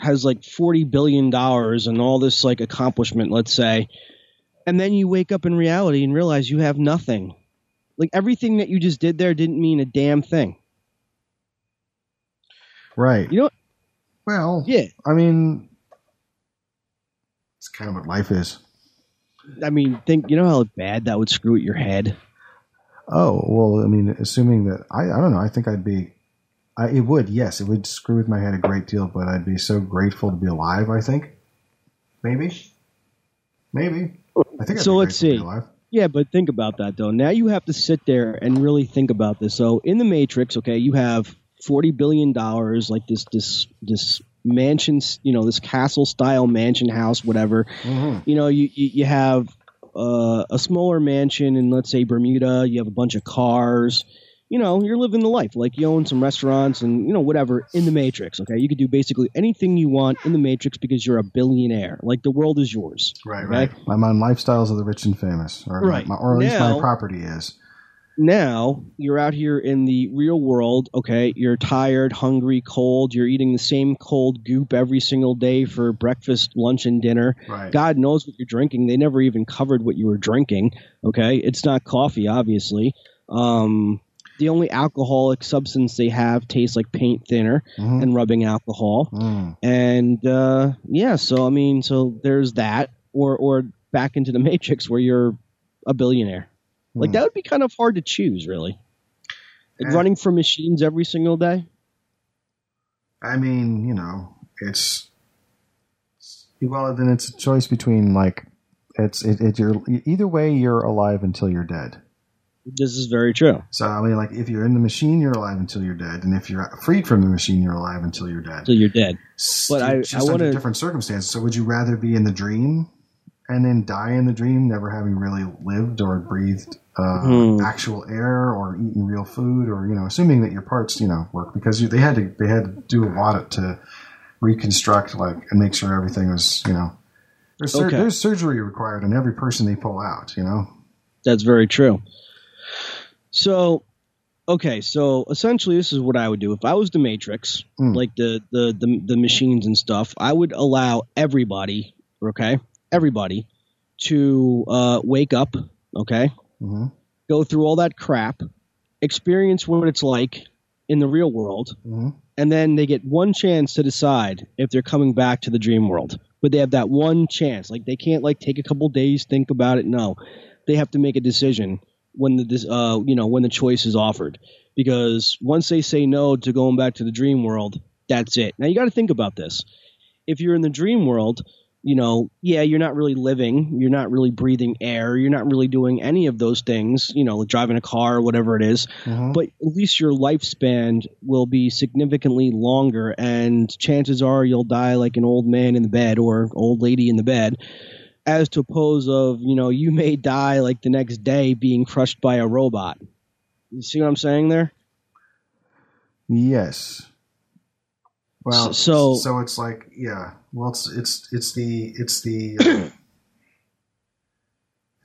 has like forty billion dollars and all this like accomplishment, let's say, and then you wake up in reality and realize you have nothing. Like, everything that you just did there didn't mean a damn thing. Right. You know? Well, yeah. I mean, it's kind of what life is. I mean, think, you know how bad that would screw at your head? Oh, well, I mean, assuming that, I, I don't know, I think I'd be, I, it would, yes, it would screw with my head a great deal, but I'd be so grateful to be alive, I think. Maybe. Maybe. I think I'd so be let's see. To be alive. Yeah, but think about that, though. Now you have to sit there and really think about this. So in the Matrix, okay, you have forty billion dollars, like this this this mansion, you know, this castle-style mansion house, whatever. Mm-hmm. You know, you, you have uh, a smaller mansion in, let's say, Bermuda. You have a bunch of cars. You know, you're living the life. Like, you own some restaurants and, you know, whatever in the Matrix, okay? You could do basically anything you want in the Matrix because you're a billionaire. Like, the world is yours. Right, okay? Right. I'm on Lifestyles of the Rich and Famous. Or, right. My, or at least now, my property is. Now, you're out here in the real world, okay? You're tired, hungry, cold. You're eating the same cold goop every single day for breakfast, lunch, and dinner. Right. God knows what you're drinking. They never even covered what you were drinking, okay? It's not coffee, obviously. Um... The only alcoholic substance they have tastes like paint thinner mm. and rubbing alcohol. Mm. And, uh, yeah, so, I mean, so there's that. Or or back into the Matrix where you're a billionaire. Mm. Like, that would be kind of hard to choose, really. Like, and running from machines every single day? I mean, you know, it's... Well, then it's a choice between, like, it's it, it you're either way, you're alive until you're dead. This is very true. So, I mean, like, if you're in the machine, you're alive until you're dead. And if you're freed from the machine, you're alive until you're dead. Until you're dead. But St- I, just I wanna... under different circumstances. So would you rather be in the dream and then die in the dream, never having really lived or breathed uh, mm-hmm. actual air or eaten real food or, you know, assuming that your parts, you know, work. Because you, they had to they had to do an audit to reconstruct, like, and make sure everything was, you know. There's, sur- okay. there's surgery required in every person they pull out, you know. That's very true. So, okay, so essentially this is what I would do. If I was the Matrix, mm. like the, the, the, the machines and stuff, I would allow everybody, okay, everybody to uh, wake up, okay, mm-hmm. go through all that crap, experience what it's like in the real world, mm-hmm. and then they get one chance to decide if they're coming back to the dream world. But they have that one chance. Like, they can't, like, take a couple days, think about it. No, they have to make a decision when the uh you know when the choice is offered, because once they say no to going back to the dream world, that's it. Now you got to think about this. If you're in the dream world, you know, yeah, you're not really living, you're not really breathing air, you're not really doing any of those things, you know, like driving a car or whatever it is. Mm-hmm. But at least your lifespan will be significantly longer, and chances are you'll die like an old man in the bed or old lady in the bed. As to oppose of, you know, you may die like the next day being crushed by a robot. You see what I'm saying there? Yes. Well, so so it's like, yeah. Well, it's it's it's the it's the uh,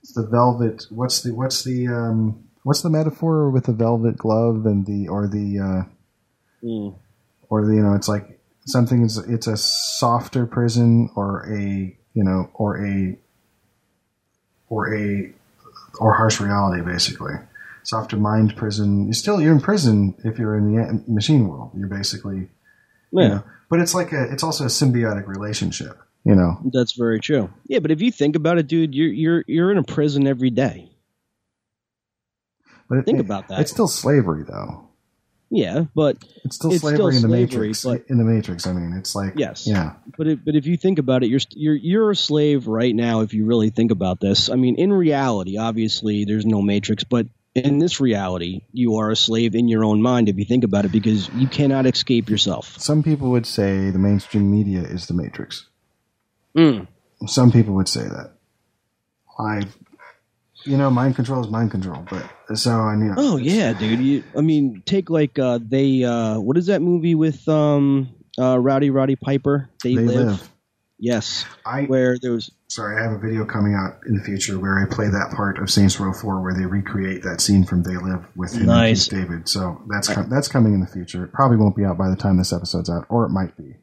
it's the velvet. What's the what's the um, what's the metaphor with the velvet glove and the or the uh, mm. or the, you know, it's like something is it's a softer prison or a. You know, or a, or a, or harsh reality, basically. Softer mind prison. You're still, you're in prison if you're in the machine world. You're basically, yeah. You know, but it's like a, it's also a symbiotic relationship, you know. That's very true. Yeah, but if you think about it, dude, you're you're you're in a prison every day. But it, think it, about that. It's still slavery, though. Yeah, but it's still it's slavery still in the slavery, Matrix. But, in the Matrix, I mean, it's like yes, yeah. But it, but if you think about it, you're you're you're a slave right now. If you really think about this, I mean, in reality, obviously, there's no Matrix, but in this reality, you are a slave in your own mind. If you think about it, because you cannot escape yourself. Some people would say the mainstream media is the Matrix. Mm. Some people would say that. I You know, mind control is mind control, but so I knew. Oh yeah, dude. You, I mean, take like uh, they. Uh, what is that movie with um, uh, Rowdy Roddy Piper? They, they live. live. Yes. I where there was. Sorry, I have a video coming out in the future where I play that part of Saints Row Four where they recreate that scene from They Live with him nice. and Keith David. So that's com- that's coming in the future. It probably won't be out by the time this episode's out, or it might be.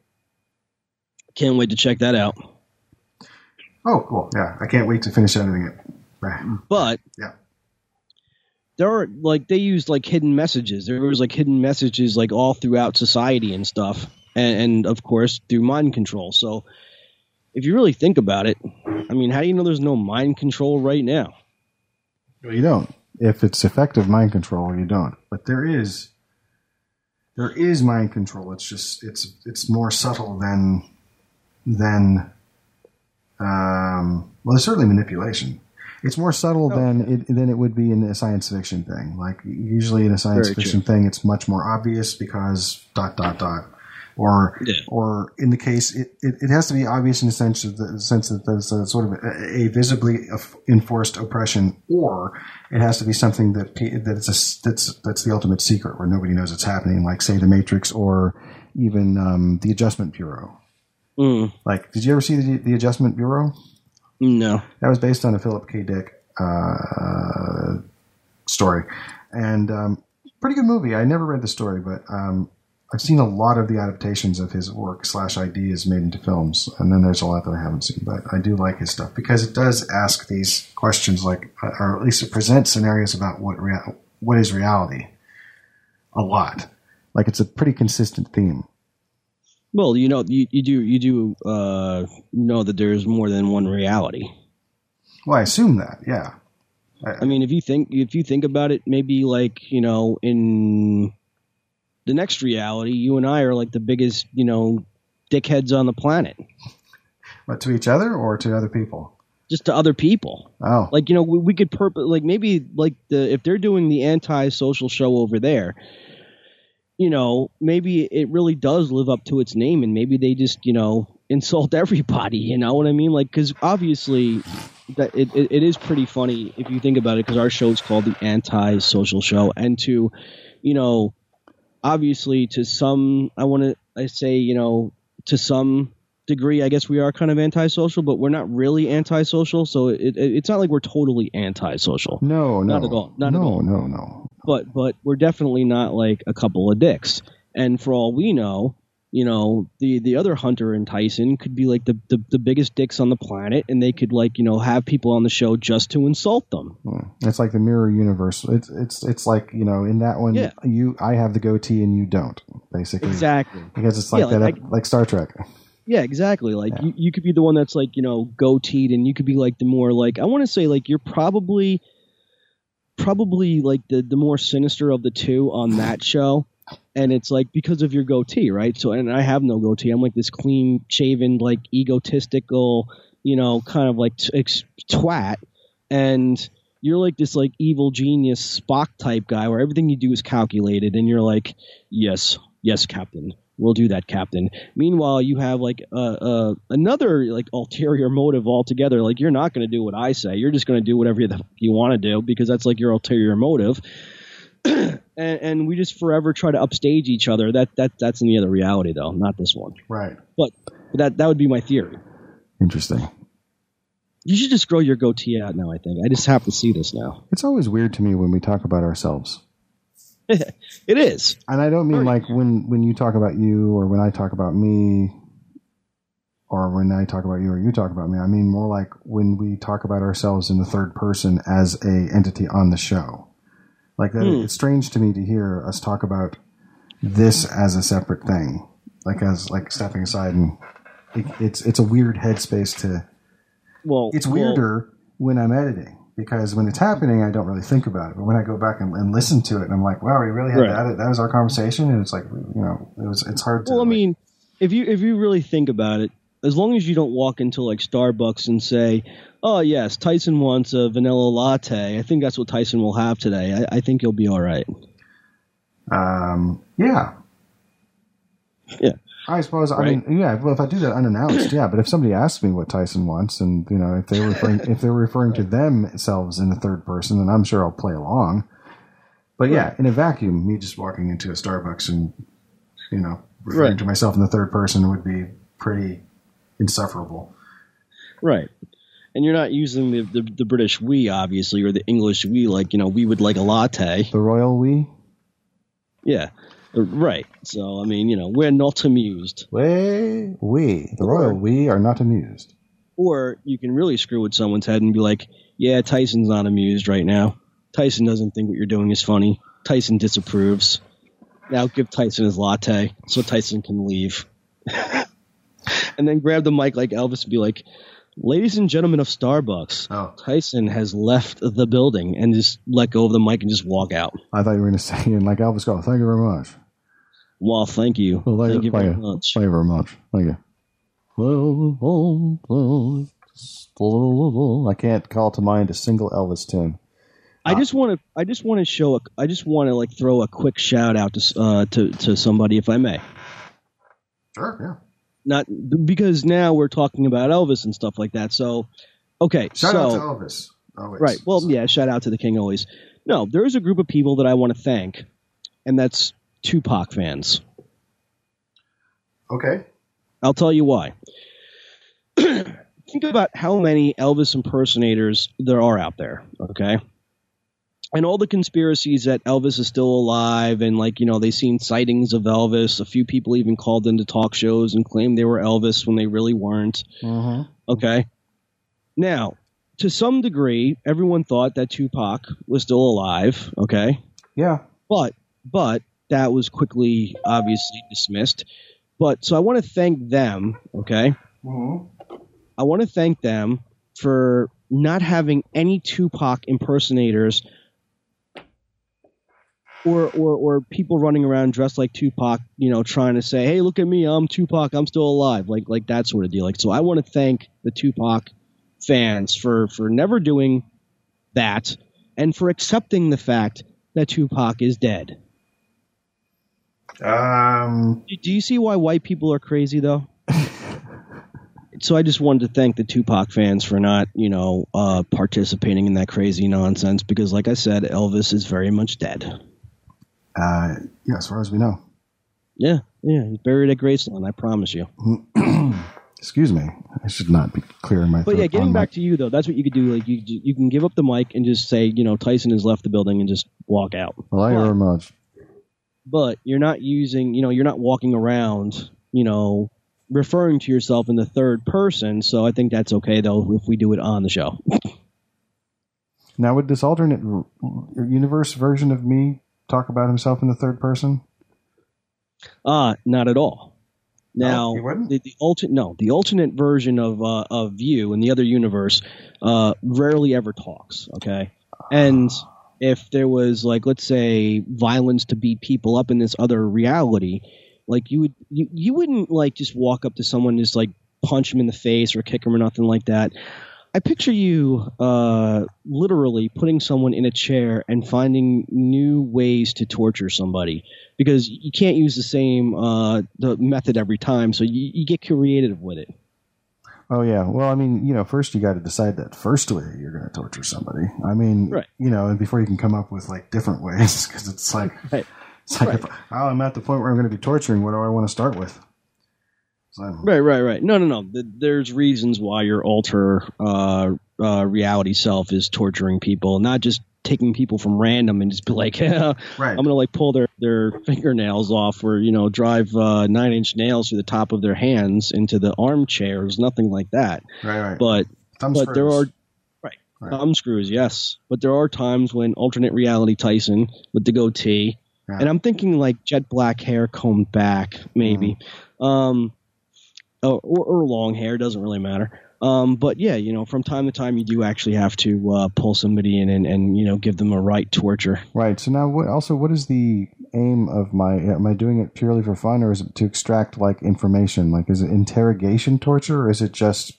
Can't wait to check that out. Oh, cool. Yeah, I can't wait to finish editing it. But yeah. There are like they used like hidden messages. There was like hidden messages like all throughout society and stuff, and, and of course through mind control. So if you really think about it, I mean, how do you know there's no mind control right now? Well, you don't. If it's effective mind control, you don't. But there is, there is mind control. It's just it's it's more subtle than than um, well, there's certainly manipulation. It's more subtle oh, than it than it would be in a science fiction thing. Like usually in a science fiction true. thing, it's much more obvious because dot dot dot, or yeah. or in the case it, it, it has to be obvious in the sense of the, the sense that there's a, sort of a, a visibly enforced oppression, or it has to be something that that's a, that's that's the ultimate secret where nobody knows it's happening. Like say The Matrix, or even um, The Adjustment Bureau. Mm. Like, did you ever see the, the Adjustment Bureau? No. That was based on a Philip K. Dick uh, story. And um, pretty good movie. I never read the story, but um, I've seen a lot of the adaptations of his work slash ideas made into films. And then there's a lot that I haven't seen, but I do like his stuff because it does ask these questions, like, or at least it presents scenarios about what rea- what is reality a lot. Like, it's a pretty consistent theme. Well, you know, you, you do you do uh, know that there is more than one reality. Well, I assume that, yeah. I, I mean, if you think if you think about it, maybe like, you know, in the next reality, you and I are like the biggest, you know, dickheads on the planet. But to each other or to other people? Just to other people. Oh, like, you know, we, we could purpose like maybe like the if they're doing the anti-social show over there. You know, maybe it really does live up to its name, and maybe they just, you know, insult everybody. You know what I mean? Like, because obviously, that it, it, it is pretty funny if you think about it, because our show is called the Anti-Social Show, and to, you know, obviously to some, I want to, I say, you know, to some degree, I guess we are kind of antisocial, but we're not really antisocial. So it, it, it's not like we're totally antisocial. No, no, not at all. Not no, at all. No, no, no. But but we're definitely not like a couple of dicks. And for all we know, you know, the, the other Hunter and Tyson could be like the, the, the biggest dicks on the planet, and they could like, you know, have people on the show just to insult them. It's like the mirror universe. It's it's it's like, you know, in that one, yeah. you I have the goatee and you don't, basically. Exactly. Because it's like yeah, that, like, I, like Star Trek. Yeah, exactly. Like yeah. You, you could be the one that's like, you know, goateed, and you could be like the more like, I want to say like you're probably. probably like the, the more sinister of the two on that show. And it's like because of your goatee, right? So, and I have no goatee. I'm like this clean shaven, like egotistical, you know, kind of like t- ex- twat. And you're like this like evil genius Spock type guy where everything you do is calculated. And you're like, yes, yes, Captain. We'll do that, Captain. Meanwhile, you have like uh, uh, another like ulterior motive altogether. Like you're not going to do what I say. You're just going to do whatever you, you want to do because that's like your ulterior motive. and, and we just forever try to upstage each other. That that that's in the other reality, though, not this one. Right. But that that would be my theory. Interesting. You should just grow your goatee out now. I think I just have to see this now. It's always weird to me when we talk about ourselves. It is. And I don't mean Sorry. like when, when you talk about you or when I talk about me or when I talk about you or you talk about me. I mean more like when we talk about ourselves in the third person as a entity on the show. Like that, mm. It's strange to me to hear us talk about this as a separate thing, like as like stepping aside. And it, it's it's a weird headspace to – Well, it's weirder well, when I'm editing. Because when it's happening, I don't really think about it. But when I go back and, and listen to it, and I'm like, "Wow, we really had right. that. That was our conversation." And it's like, you know, it was. It's hard to. Well, I like, mean, if you if you really think about it, as long as you don't walk into like Starbucks and say, "Oh yes, Tyson wants a vanilla latte," I think that's what Tyson will have today. I, I think he'll be all right. Um. Yeah. Yeah. I suppose, right? I mean, yeah, well, if I do that unannounced, yeah, but if somebody asks me what Tyson wants, and, you know, if they're referring, if they're referring to themselves in the third person, then I'm sure I'll play along. But yeah, right. In a vacuum, me just walking into a Starbucks and, you know, referring right. to myself in the third person would be pretty insufferable. Right. And you're not using the, the, the British we, obviously, or the English we, like, you know, we would like a latte. The royal we? Yeah. Right. So, I mean, you know, we're not amused. We, we. The royal we are not amused. Or you can really screw with someone's head and be like, yeah, Tyson's not amused right now. Tyson doesn't think what you're doing is funny. Tyson disapproves. Now give Tyson his latte so Tyson can leave. And then grab the mic like Elvis and be like, ladies and gentlemen of Starbucks, oh. Tyson has left the building, and just let go of the mic and just walk out. I thought you were going to say, like Elvis, go, thank you very much. Well, thank you. Well, thank, thank you very you. much. Thank you very much. Thank you. I can't call to mind a single Elvis tune. I ah. just want to. I just want to show. A, I just want to like throw a quick shout out to uh, to to somebody, if I may. Sure. Yeah. Not because now we're talking about Elvis and stuff like that. So, okay. Shout so, out to Elvis. Always. Right. Well, so. yeah, shout out to the king always. No, there is a group of people that I want to thank, and that's Tupac fans. Okay. I'll tell you why. Think about how many Elvis impersonators there are out there, okay? And all the conspiracies that Elvis is still alive and, like, you know, they've seen sightings of Elvis. A few people even called into talk shows and claimed they were Elvis when they really weren't. Uh-huh. Okay. Now, to some degree, everyone thought that Tupac was still alive. Okay. Yeah. But, but that was quickly, obviously, dismissed. But so I want to thank them. Okay. Uh-huh. I want to thank them for not having any Tupac impersonators Or, or or people running around dressed like Tupac, you know, trying to say, hey, look at me, I'm Tupac, I'm still alive, like like that sort of deal. Like, so I want to thank the Tupac fans for, for never doing that and for accepting the fact that Tupac is dead. Um. Do you see why white people are crazy, though? So I just wanted to thank the Tupac fans for not, you know, uh, participating in that crazy nonsense because, like I said, Elvis is very much dead. Uh, yeah, as far as we know. Yeah, yeah, he's buried at Graceland, I promise you. Excuse me, I should not be clearing my. But yeah, getting back my... to you though, that's what you could do. Like you, you can give up the mic and just say, you know, Tyson has left the building and just walk out. Well, I hear much. But you're not using, you know, you're not walking around, you know, referring to yourself in the third person. So I think that's okay though if we do it on the show. Now, would this alternate universe version of me talk about himself in the third person? Uh, not at all. Now, no, you wouldn't? the, the alternate no, the alternate version of uh, of you in the other universe uh, rarely ever talks. Okay, and if there was, like, let's say, violence to beat people up in this other reality, like you would you, you wouldn't like just walk up to someone and just like punch him in the face or kick him or nothing like that. I picture you uh, literally putting someone in a chair and finding new ways to torture somebody because you can't use the same uh, the method every time. So you, you get creative with it. Oh, yeah. Well, I mean, you know, first you got to decide that first way you're going to torture somebody. I mean, right. you know, and before you can come up with like different ways, because it's like, right. it's like right. if, oh, I'm at the point where I'm going to be torturing. What do I want to start with? Right, right, right. No, no, no. There's reasons why your alter uh, uh, reality self is torturing people, not just taking people from random and just be like, yeah, right. I'm going to like pull their, their fingernails off or, you know, drive uh, nine inch nails through the top of their hands into the armchairs, nothing like that. Right, right. But, thumb but screws. there are right, right. thumb screws, yes. But there are times when alternate reality Tyson with the goatee, yeah. and I'm thinking like jet black hair combed back, maybe. Mm-hmm. Um, Or, or long hair, doesn't really matter. Um, but yeah, you know, from time to time, you do actually have to uh, pull somebody in and, and, you know, give them a right torture. Right. So now what, also, what is the aim of my, am I doing it purely for fun or is it to extract like information? Like, is it interrogation torture or is it just?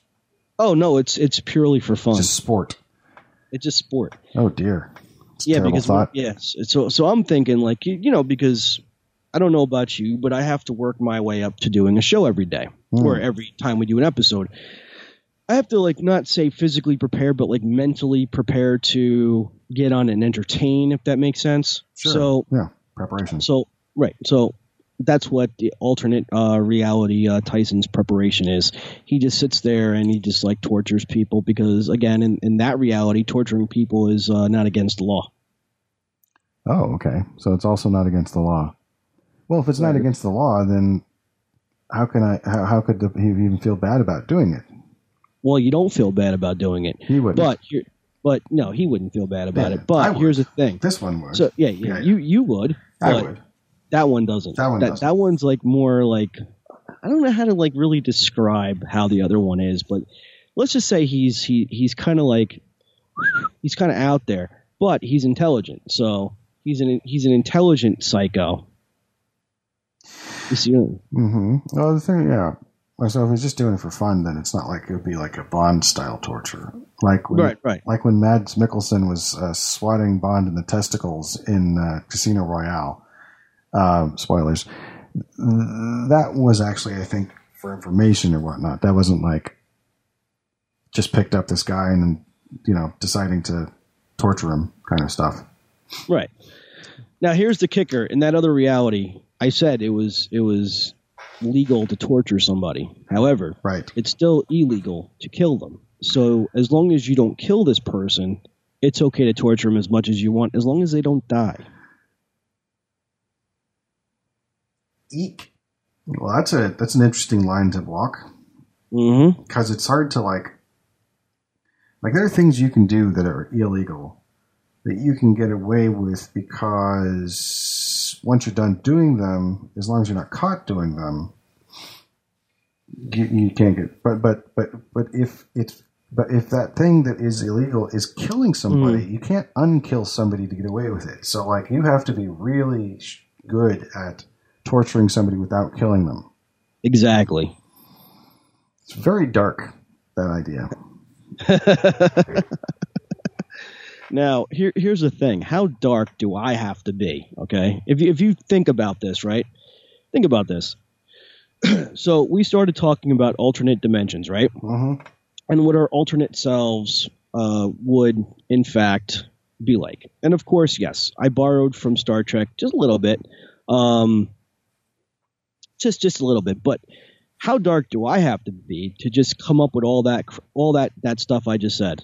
Oh, no, it's, it's purely for fun. It's a sport. It's a sport. Oh, dear. It's yeah. Because, yes. Yeah, so, so I'm thinking like, you know, because I don't know about you, but I have to work my way up to doing a show every day mm. or every time we do an episode. I have to, like, not say physically prepare, but like mentally prepare to get on and entertain, if that makes sense. Sure. So yeah, preparation. So right. So that's what the alternate uh, reality uh, Tyson's preparation is. He just sits there and he just like tortures people because, again, in, in that reality, torturing people is uh, not against the law. Oh, okay. So it's also not against the law. Well, if it's right. not against the law, then how can I? How, how could the, he even feel bad about doing it? Well, you don't feel bad about doing it. He wouldn't. But, you're, but no, he wouldn't feel bad about yeah, it. But here's the thing. This one would. So, yeah, yeah, yeah. You, you would. I would. That one doesn't. That one that, doesn't. That one's like more like, I don't know how to like really describe how the other one is, but let's just say he's he he's kind of like he's kind of out there, but he's intelligent. So he's an he's an intelligent psycho. You see? Mm-hmm. Oh, the thing, yeah. So if he's just doing it for fun, then it's not like it would be like a Bond style torture, like when, right, right. like when Mads Mikkelsen was uh, swatting Bond in the testicles in uh, Casino Royale. Um, spoilers. That was actually, I think, for information or whatnot. That wasn't like just picked up this guy and, you know, deciding to torture him kind of stuff. Right. Now, here's the kicker. In that other reality, I said it was it was legal to torture somebody. However, right. it's still illegal to kill them. So as long as you don't kill this person, it's okay to torture them as much as you want, as long as they don't die. Eek. Well, that's a that's an interesting line to walk, mm-hmm. because it's hard to like. Like, there are things you can do that are illegal that you can get away with because once you're done doing them, as long as you're not caught doing them, you, you can't get. But but but but if it's but if that thing that is illegal is killing somebody, mm-hmm. you can't unkill somebody to get away with it. So like, you have to be really good at torturing somebody without killing them. Exactly. It's very dark, that idea. Now, here, here's the thing. How dark do I have to be? Okay. If you, if you think about this, right? Think about this. So we started talking about alternate dimensions, right? Uh-huh. And what our alternate selves uh, would, in fact, be like. And of course, yes, I borrowed from Star Trek just a little bit. Um, Just just a little bit, but how dark do I have to be to just come up with all that all that, that stuff I just said?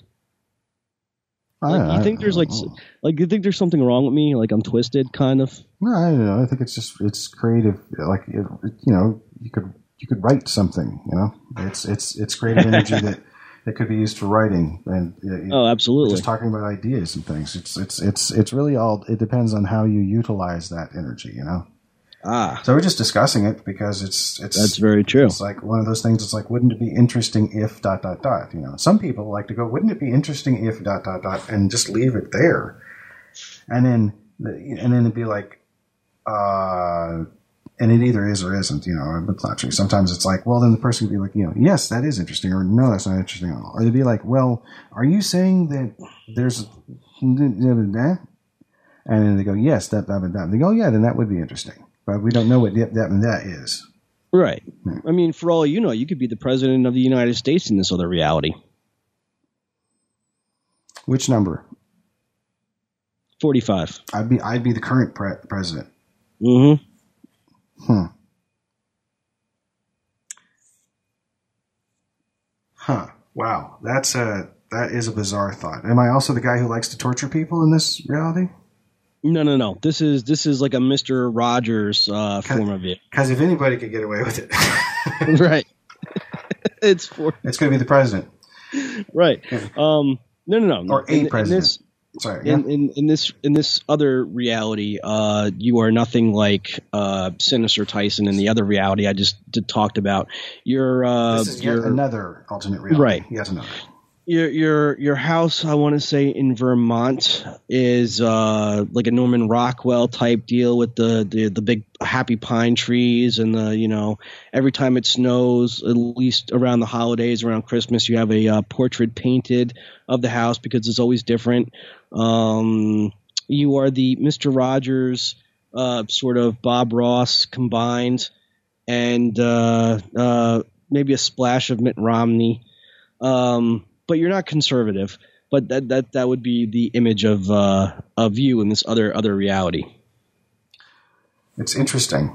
Like, I, you think I, there's I like know. like you think there's something wrong with me? Like I'm twisted, kind of. No, I don't know. I think it's just it's creative. Like it, it, you know, you could you could write something. You know, it's it's it's creative energy that, that could be used for writing. And it, oh, absolutely. Just talking about ideas and things. It's it's it's it's really all. It depends on how you utilize that energy. You know. Ah. So we're just discussing it because it's it's that's very true. It's like one of those things. It's like, wouldn't it be interesting if dot dot dot? You know, some people like to go, wouldn't it be interesting if dot dot dot, and just leave it there, and then and then it'd be like, uh, and it either is or isn't. You know, but not true. Sometimes it's like, well, then the person would be like, you know, yes, that is interesting, or no, that's not interesting at all. Or they'd be like, well, are you saying that there's and then they go, yes, that that that. They go, yeah, then that would be interesting. But we don't know what that and that is. Right. Yeah. I mean, for all you know, you could be the president of the United States in this other reality. Which number? forty-five. I'd be I'd be the current pre- president. Mm-hmm. Hmm. Huh. Wow. That's a that is a bizarre thought. Am I also the guy who likes to torture people in this reality? No, no, no. This is this is like a Mister Rogers uh, form of it. Because if anybody could get away with it, right? It's for it's going to be the president, right? Um, no, no, no. Or a in, president. In this, Sorry. Yeah. In, in in this in this other reality, uh, you are nothing like uh, Sinister Tyson. In the other reality, I just did, talked about your. Uh, this is your, yet another alternate reality. Right. Yet another. Your your your house, I want to say, in Vermont is uh, like a Norman Rockwell type deal with the, the, the big happy pine trees and the, you know, every time it snows, at least around the holidays, around Christmas, you have a uh, portrait painted of the house because it's always different. Um, you are the Mister Rogers uh, sort of Bob Ross combined, and uh, uh, maybe a splash of Mitt Romney. Um, but you're not conservative. But that that that would be the image of uh, of you in this other other reality. It's interesting.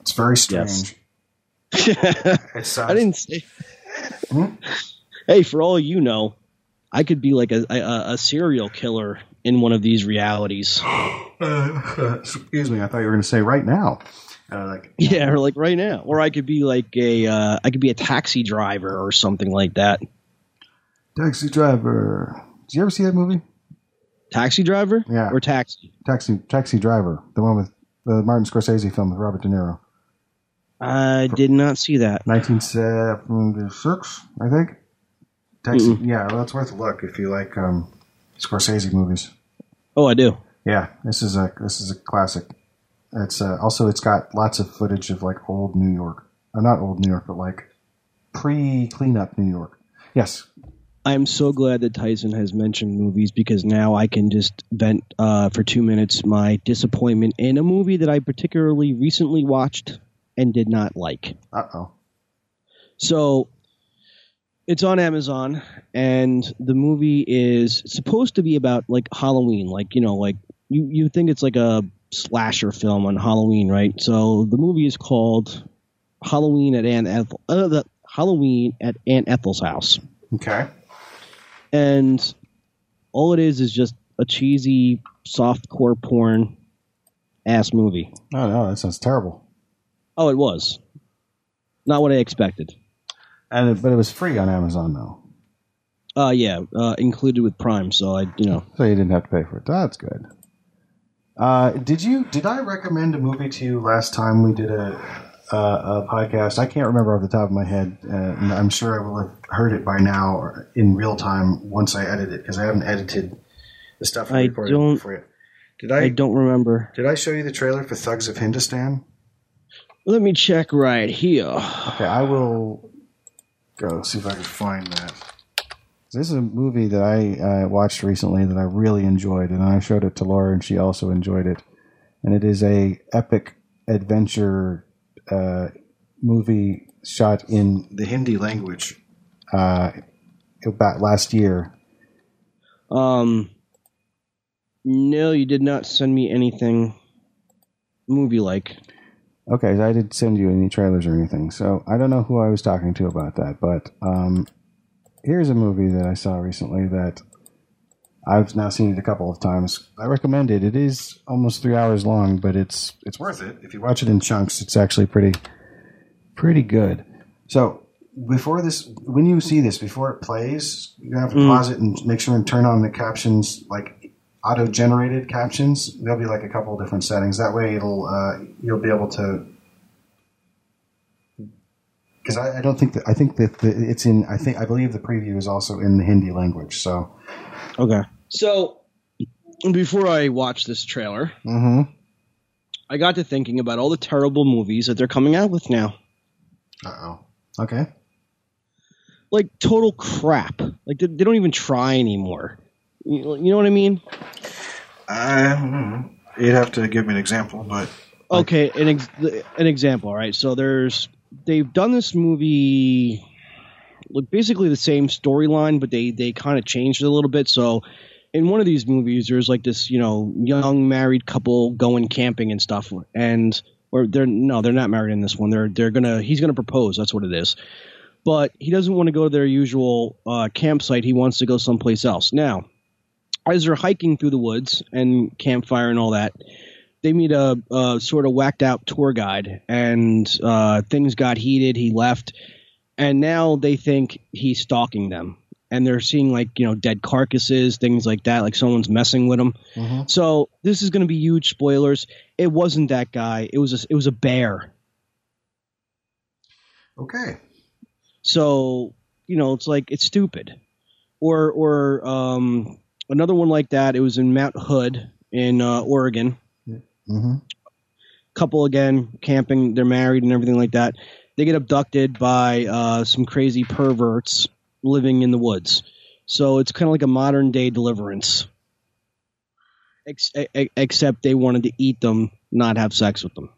It's very strange. Yes. It's, uh, I didn't say. Hmm? Hey, for all you know, I could be like a, a, a serial killer in one of these realities. Uh, excuse me, I thought you were going to say right now. Uh, like, yeah, or like right now, or I could be like a uh, I could be a taxi driver or something like that. Taxi Driver. Did you ever see that movie? Taxi Driver? Yeah. Or Taxi? Taxi, Taxi Driver, the one with the Martin Scorsese film with Robert De Niro. I For, did not see that. nineteen seventy-six, I think. Taxi, yeah, well, it's worth a look if you like um, Scorsese movies. Oh, I do. Yeah, this is a this is a classic. It's uh, also it's got lots of footage of like old New York, or not old New York, but like pre-cleanup New York. Yes. I'm so glad that Tyson has mentioned movies, because now I can just vent uh, for two minutes my disappointment in a movie that I particularly recently watched and did not like. Uh-oh. So it's on Amazon, and the movie is supposed to be about like Halloween. Like, you know, like you, you think it's like a slasher film on Halloween, right? So the movie is called Halloween at Aunt Ethel, uh, the Halloween at Aunt Ethel's house. Okay. And all it is is just a cheesy, softcore porn ass movie. Oh, no, that sounds terrible. Oh, it was. Not what I expected. And it, but it was free on Amazon, though. Uh, yeah, uh, included with Prime, so I, you know. So you didn't have to pay for it. That's good. Uh, did you? Did I recommend a movie to you last time we did a... Uh, a podcast? I can't remember off the top of my head. Uh, and I'm sure I will have heard it by now or in real time once I edit it, because I haven't edited the stuff I recorded before you. Did I, I don't remember. Did I show you the trailer for Thugs of Hindustan? Let me check right here. Okay, I will go see if I can find that. This is a movie that I uh, watched recently that I really enjoyed, and I showed it to Laura, and she also enjoyed it. And it is a epic adventure Uh, movie shot in the Hindi language uh, about last year. Um, no, you did not send me anything movie-like. Okay, so I didn't send you any trailers or anything, so I don't know who I was talking to about that, but um, here's a movie that I saw recently that I've now seen it a couple of times. I recommend it. It is almost three hours long, but it's it's worth it. If you watch it in chunks, it's actually pretty pretty good. So before this, when you see this, before it plays, you have to mm. pause it and make sure and turn on the captions, like auto-generated captions. There'll be like a couple of different settings. That way it'll uh, you'll be able to... Because I, I don't think that... I think that the, it's in... I think I believe the preview is also in the Hindi language, so... Okay. So before I watched this trailer, mm-hmm. I got to thinking about all the terrible movies that they're coming out with now. Uh-oh. Okay. Like total crap. Like they, they don't even try anymore. You, you know what I mean? Um, you'd have to give me an example, but... Like. Okay, an, ex- an example, right? So there's... They've done this movie... Look, basically the same storyline, but they, they kind of changed it a little bit. So in one of these movies, there's like this, you know, young married couple going camping and stuff. And or they're no, they're not married in this one. They're they're going to he's going to propose. That's what it is. But he doesn't want to go to their usual uh, campsite. He wants to go someplace else. Now, as they're hiking through the woods and campfire and all that, they meet a, a sort of whacked out tour guide, and uh, things got heated. He left. And now they think he's stalking them, and they're seeing like, you know, dead carcasses, things like that. Like someone's messing with them. Mm-hmm. So this is going to be huge spoilers. It wasn't that guy. It was a, it was a bear. Okay. So, you know, it's like, it's stupid. Or, or um, another one like that. It was in Mount Hood in uh, Oregon. Mm-hmm. Couple again, camping, they're married and everything like that. They get abducted by uh, some crazy perverts living in the woods. So it's kind of like a modern-day Deliverance. Ex- ex- except they wanted to eat them not have sex with them.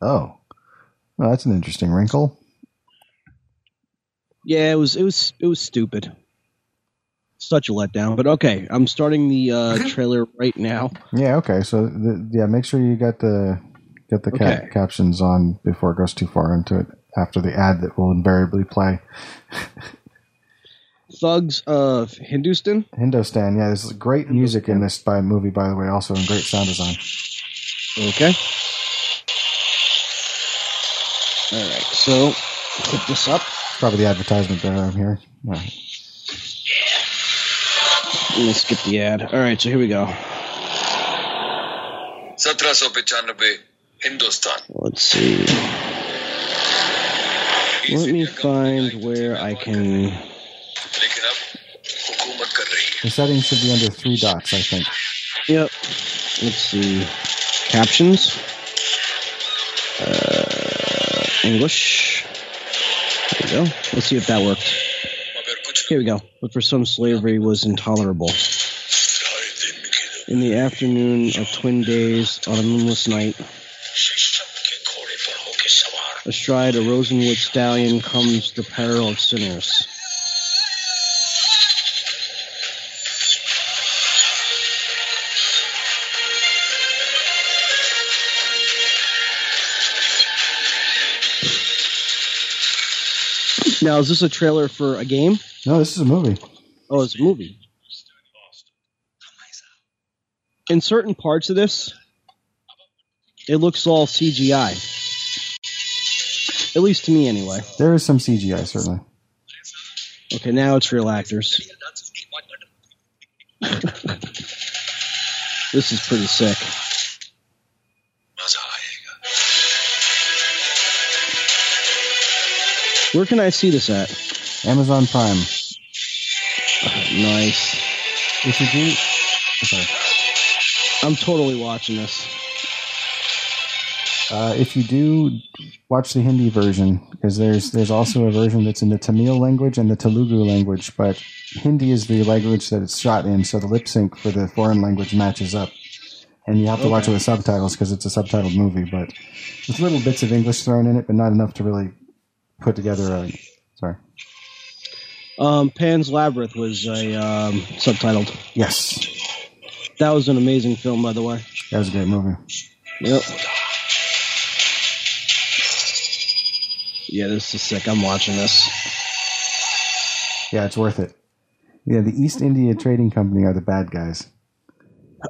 Oh, well, that's an interesting wrinkle. Yeah, it was it was it was stupid. Such a letdown. But okay, I'm starting the uh, trailer right now. Yeah. Okay. So the, yeah, make sure you got the get the okay. cap- captions on before it goes too far into it. After the ad that will invariably play. Thugs of Hindustan. Hindustan. Yeah, there's great music in this by movie, by the way, also, and great sound design. Okay. All right, so put this up. Probably the advertisement there. I'm here. All right. Let's skip the ad. All right, so here we go. seventeen ninety-five Hindustan. Let's see. Let me find where I can. The settings should be under three dots, I think. Yep. Let's see. Captions. Uh, English. There we go. Let's see if that worked. Here we go. But for some, slavery was intolerable. In the afternoon of twin days on a moonless night, astride a rosenwood stallion comes the peril of sinners. Now, is this a trailer for a game? No, this is a movie. Oh, it's a movie. In certain parts of this, it looks all C G I. At least to me, anyway. There is some C G I, certainly. Okay, now it's real actors. This is pretty sick. Where can I see this at? Amazon Prime. Oh, nice. If you do... Sorry. I'm totally watching this. Uh, if you do, watch the Hindi version, because there's there's also a version that's in the Tamil language and the Telugu language, but Hindi is the language that it's shot in, so the lip sync for the foreign language matches up. And you have to okay. watch it with subtitles, because it's a subtitled movie, but with little bits of English thrown in it, but not enough to really put together a... Sorry. Um, Pan's Labyrinth was a um, subtitled. Yes. That was an amazing film, by the way. That was a great movie. Yep. Yeah, this is sick. I'm watching this. Yeah, it's worth it. Yeah, the East India Trading Company are the bad guys.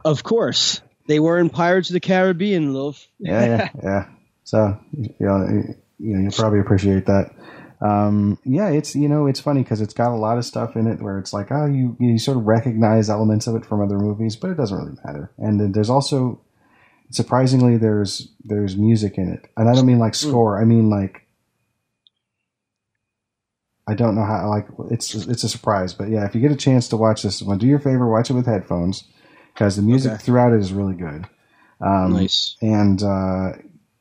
Of course. They were in Pirates of the Caribbean, love. yeah, yeah, yeah. So, you know, you know, you'll probably appreciate that. Um, yeah, it's, you know, it's funny because it's got a lot of stuff in it where it's like, oh, you, you sort of recognize elements of it from other movies, but it doesn't really matter. And then there's also, surprisingly, there's there's music in it. And I don't mean like score. I mean like, I don't know how, like, it's it's a surprise. But, yeah, if you get a chance to watch this one, do your favor, watch it with headphones, because the music okay. throughout it is really good. Um, nice. And uh,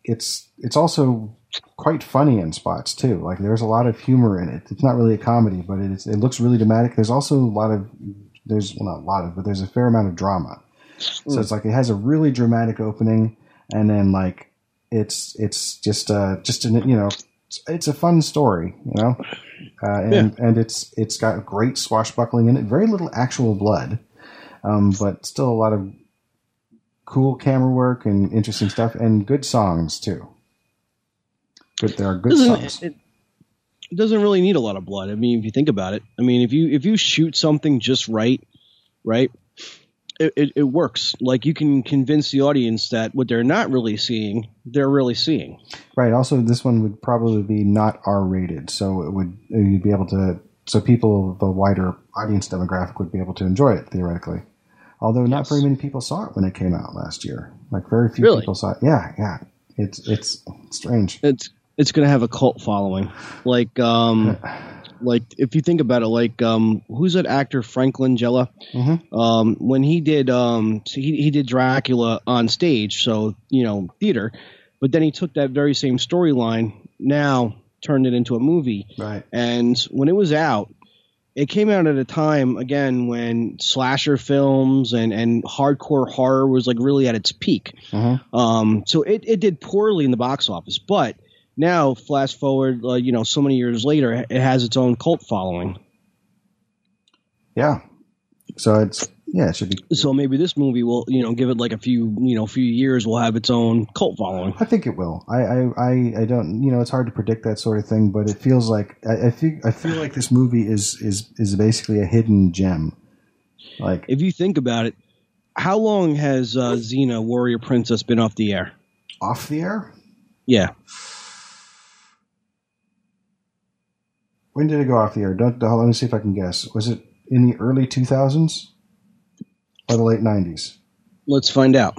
it's it's also quite funny in spots, too. Like, there's a lot of humor in it. It's not really a comedy, but it's, it looks really dramatic. There's also a lot of – there's well, not a lot of, but there's a fair amount of drama. Mm. So it's like it has a really dramatic opening, and then, like, it's it's just, uh, just an, you know – it's a fun story, you know, uh, and yeah. and it's it's got great swashbuckling in it. Very little actual blood, um, but still a lot of cool camera work and interesting stuff, and good songs too. Good, there are good doesn't, songs. It, it doesn't really need a lot of blood. I mean, if you think about it, I mean, if you if you shoot something just right, right, it it, it works. Like you can convince the audience that what they're not really seeing, they're really seeing. Right. Also, this one would probably be not R-rated, so it would you'd be able to. So people, the wider audience demographic, would be able to enjoy it theoretically. Although yes. not very many people saw it when it came out last year. Like very few really? people saw it. Yeah, yeah. It's it's strange. It's it's going to have a cult following. Like um, like if you think about it, like um, who's that actor Frank Langella? Mm-hmm. Um, when he did um, he he did Dracula on stage, so you know theater. But then he took that very same storyline, now turned it into a movie. Right. And when it was out, it came out at a time, again, when slasher films and, and hardcore horror was like really at its peak. Uh-huh. Um, so it, it did poorly in the box office. But now, fast forward, uh, you know, so many years later, it has its own cult following. Yeah. So it's yeah, it should be. So maybe this movie will, you know, give it like a few, you know, few years will have its own cult following. I think it will. I, I, I don't, you know, it's hard to predict that sort of thing, but it feels like I, I feel I feel like this movie is is is basically a hidden gem. Like, if you think about it, how long has uh, Xena, Warrior Princess, been off the air? Off the air? Yeah. When did it go off the air? Don't let me see if I can guess. Was it in the early two thousands or the late nineties? Let's find out.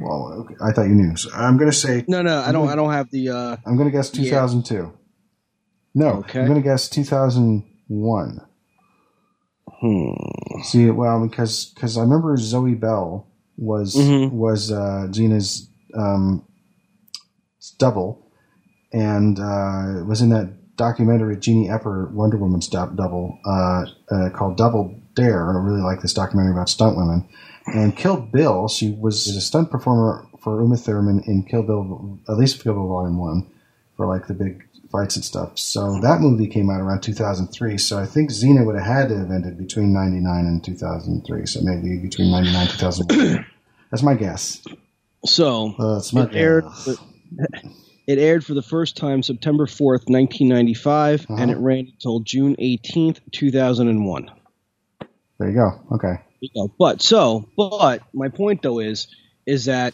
Well, okay. I thought you knew. So I'm going to say no, no. I don't. Gonna, I don't have the. Uh, I'm going to guess two thousand two. Yeah. No, okay. I'm going to guess two thousand one. Hmm. See, well, because because I remember Zoe Bell was mm-hmm. was uh, Xena's um, double, and uh, was in that documentary, Jeannie Epper, Wonder Woman's double, uh, uh, called Double Dare. And I really like this documentary about stunt women. And Kill Bill, she was a stunt performer for Uma Thurman in Kill Bill, at least Kill Bill Volume one, for like the big fights and stuff. So that movie came out around two thousand three. So I think Xena would have had to have ended between ninety-nine and two thousand three. So maybe between ninety-nine and two thousand one. That's my guess. So uh, that's my guess. Aired, It aired for the first time September fourth, nineteen ninety-five, uh-huh. and it ran until June eighteenth, two thousand one. There you go. Okay. You know, but so, but my point though is, is that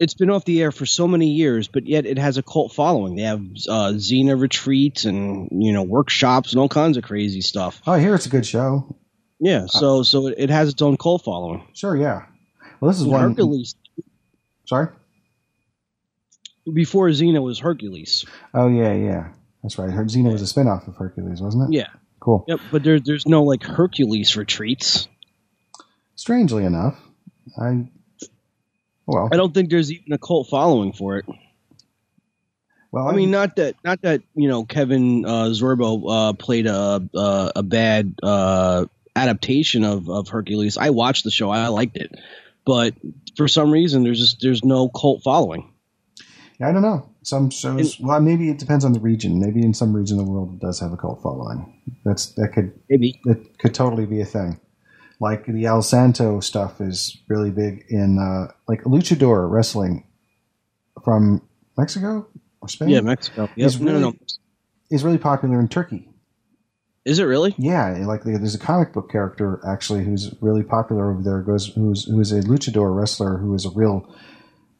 it's been off the air for so many years, but yet it has a cult following. They have uh, Xena retreats and, you know, workshops and all kinds of crazy stuff. Oh, I hear it's a good show. Yeah. So, uh, so it has its own cult following. Sure. Yeah. Well, this is one. Hercules. Sorry? Before Xena was Hercules. Oh, yeah, yeah. That's right. Xena was a spinoff of Hercules, wasn't it? Yeah. Cool. Yep, but there, there's no, like, Hercules retreats. Strangely enough. I well, I don't think there's even a cult following for it. Well, I mean, I'm, not that, not that you know, Kevin uh, Sorbo uh, played a, a, a bad uh, adaptation of, of Hercules. I watched the show. I liked it. But for some reason, there's just there's no cult following. I don't know. Some shows. Well, maybe it depends on the region. Maybe in some region of the world it does have a cult following. That's that could maybe that could totally be a thing. Like the El Santo stuff is really big in uh, like luchador wrestling from Mexico or Spain. Yeah, Mexico. Yep. Is really, no, no, is really popular in Turkey. Is it really? Yeah, like there's a comic book character actually who's really popular over there. Goes who's who is a luchador wrestler who is a real.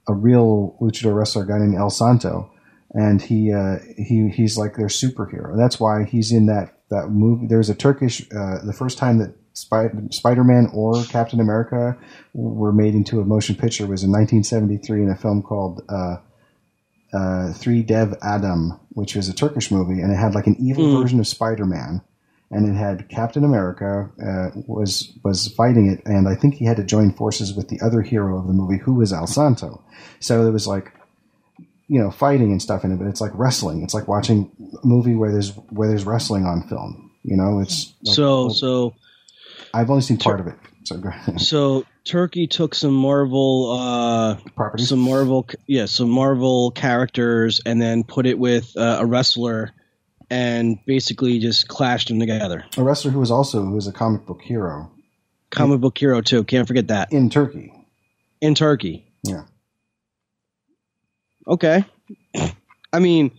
a real luchador wrestler, a guy named El Santo, and he uh, he he's like their superhero. That's why he's in that, that movie. There's a Turkish, uh, the first time that Sp- Spider-Man or Captain America were made into a motion picture was in nineteen seventy-three in a film called uh, uh, Three Dev Adam, which was a Turkish movie, and it had like an evil mm. version of Spider-Man, and it had Captain America uh, was was fighting it, and I think he had to join forces with the other hero of the movie, who was El Santo. So it was like, you know, fighting and stuff in it, but it's like wrestling. It's like watching a movie where there's where there's wrestling on film. You know, it's like, so well, so. I've only seen part Tur- of it. So go ahead. So Turkey took some Marvel uh, properties, some Marvel, yeah, some Marvel characters, and then put it with uh, a wrestler. And basically just clashed them together. A wrestler who was also who was a comic book hero. Comic in, book hero, too. Can't forget that. In Turkey. In Turkey. Yeah. Okay. I mean,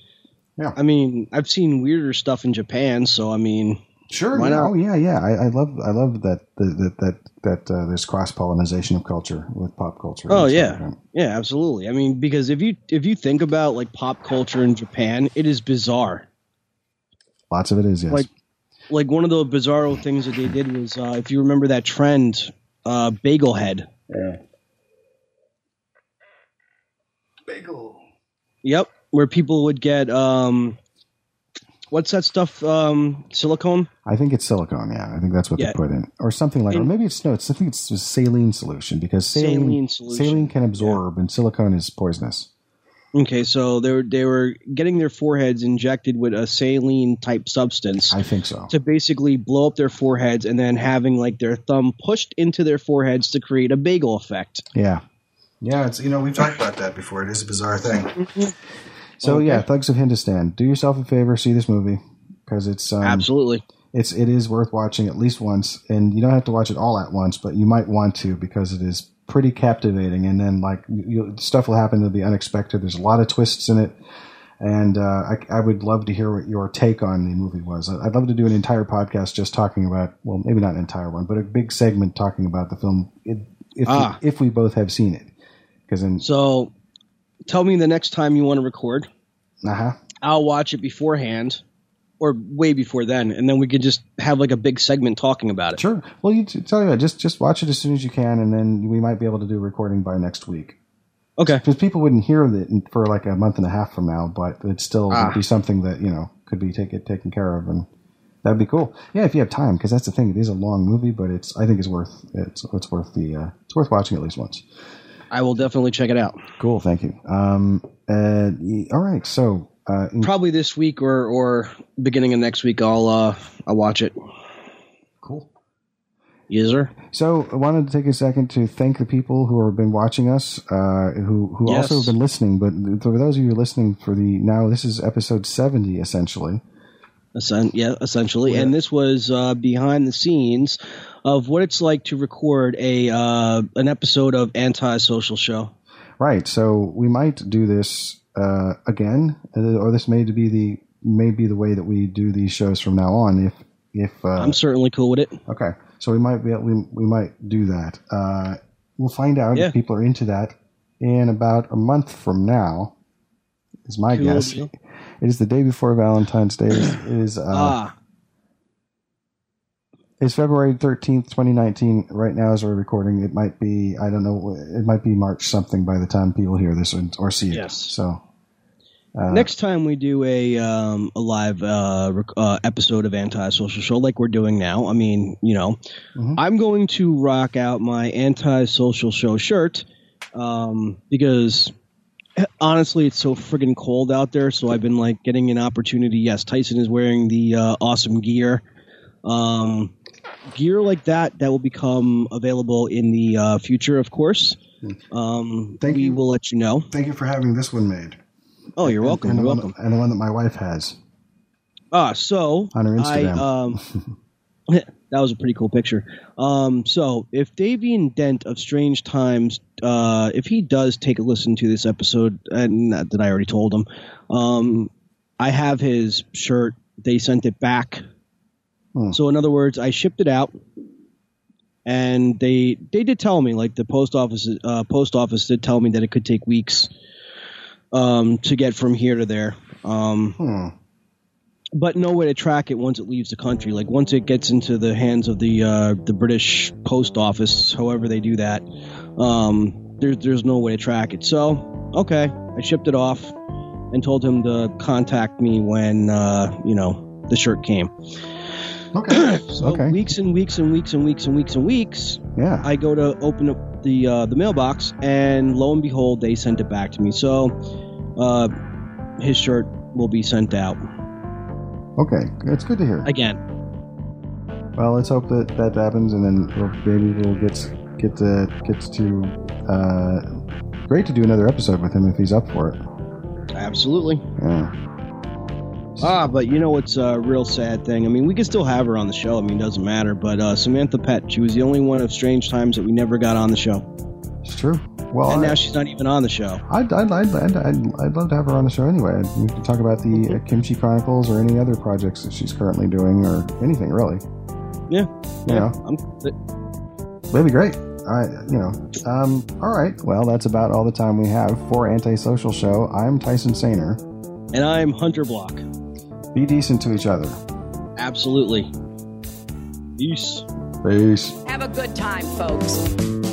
yeah. I mean, I've seen weirder stuff in Japan, so I mean. Sure. Why not? Oh, yeah, yeah. I, I love I love that that that, that uh, there's cross-pollinization of culture with pop culture. Oh, yeah. Right? Yeah, absolutely. I mean, because if you if you think about, like, pop culture in Japan, it is bizarre. Lots of it is, yes. Like, like one of the bizarro things that they did was, uh, if you remember that trend, uh, bagel head. Yeah. Bagel. Yep, where people would get, um, what's that stuff, um, silicone? I think it's silicone, yeah. I think that's what yeah. they put in. Or something like that. Or maybe it's, no, it's, I think it's a saline solution, because saline, saline, solution. saline can absorb, yeah. and silicone is poisonous. Okay, so they were they were getting their foreheads injected with a saline type substance. I think so. To basically blow up their foreheads and then having like their thumb pushed into their foreheads to create a bagel effect. Yeah. Yeah, it's, you know, we've talked about that before. It is a bizarre thing. So okay. Yeah, Thugs of Hindustan. Do yourself a favor, see this movie because it's um, absolutely it's it is worth watching at least once, and you don't have to watch it all at once, but you might want to because it is pretty captivating. And then like you, stuff will happen to be unexpected. There's a lot of twists in it, and uh, I, I would love to hear what your take on the movie was. I'd love to do an entire podcast just talking about, well, maybe not an entire one, but a big segment talking about the film if if, ah. we, if we both have seen it. Because then, so tell me the next time you want to record. Uh-huh. I'll watch it beforehand or way before then, and then we could just have like a big segment talking about it. Sure. Well, you tell you what, just just watch it as soon as you can, and then we might be able to do a recording by next week. Okay. Because people wouldn't hear it for like a month and a half from now, but it still ah. would be something that, you know, could be take, get taken care of, and that'd be cool. Yeah, if you have time, because that's the thing. It is a long movie, but it's I think it's worth it's it's worth the uh, it's worth watching at least once. I will definitely check it out. Cool, thank you. Um, uh, all right, so uh, in- probably this week or or beginning of next week, I'll uh, I'll watch it. Cool. Yes, sir. So I wanted to take a second to thank the people who have been watching us, uh, who who yes. also have been listening. But for those of you who are listening for the now, this is episode seventy, essentially. Essen- yeah, essentially, yeah. And this was uh, behind the scenes of what it's like to record a uh, an episode of Anti-Social Show. Right. So we might do this uh, again, or this may be the may be the way that we do these shows from now on. If if uh, I'm certainly cool with it. Okay. So we might be we we might do that. Uh, we'll find out yeah. if people are into that in about a month from now. Is my cool. guess. Yeah. It is the day before Valentine's Day. It is. Uh, ah. It's February thirteenth, twenty nineteen. Right now as we're recording, it might be, I don't know, it might be March something by the time people hear this or see it. Yes. So uh, next time we do a um, a live uh, rec- uh, episode of Anti-Social Show like we're doing now, I mean, you know, mm-hmm. I'm going to rock out my Anti-Social Show shirt um, because honestly, it's so friggin' cold out there. So I've been like getting an opportunity. Yes, Tyson is wearing the uh, awesome gear. Um, gear like that that will become available in the uh, future, of course. Um, thank we you. will let you know. Thank you for having this one made. Oh, you're welcome. And, and, you're the, welcome. One, and the one that my wife has. Ah, so on her Instagram. I, um, that was a pretty cool picture. Um, so if Davian Dent of Strange Times, uh, if he does take a listen to this episode, and not that I already told him, um, I have his shirt. They sent it back. So in other words, I shipped it out, and they they did tell me, like the post office uh, post office did tell me that it could take weeks um, to get from here to there. Um, hmm. But no way to track it once it leaves the country. Like once it gets into the hands of the uh, the British post office, however they do that, um, there's there's no way to track it. So okay, I shipped it off and told him to contact me when uh, you know the shirt came. Okay. So okay. weeks and weeks and weeks and weeks and weeks and weeks. Yeah. I go to open up the uh, the mailbox, and lo and behold, they sent it back to me. So, uh, his shirt will be sent out. Okay, it's good to hear. Again. Well, let's hope that that happens, and then we'll, maybe we'll get get to gets to. Uh, great to do another episode with him if he's up for it. Absolutely. Yeah. Ah, but you know what's a real sad thing? I mean, we could still have her on the show. I mean, it doesn't matter. But uh, Samantha Pett, she was the only one of Strange Times that we never got on the show. It's true. Well, and I, now she's not even on the show. I'd I'd, I'd, I'd, I'd, I'd love to have her on the show anyway. We could talk about the uh, Kimchi Chronicles or any other projects that she's currently doing or anything, really. Yeah. You yeah. know? I'm, it, That'd be great. I, you know. Um, all right. Well, that's about all the time we have for Antisocial Show. I'm Tyson Sainer. And I'm Hunter Block. Be decent to each other. Absolutely. Peace. Peace. Have a good time, folks.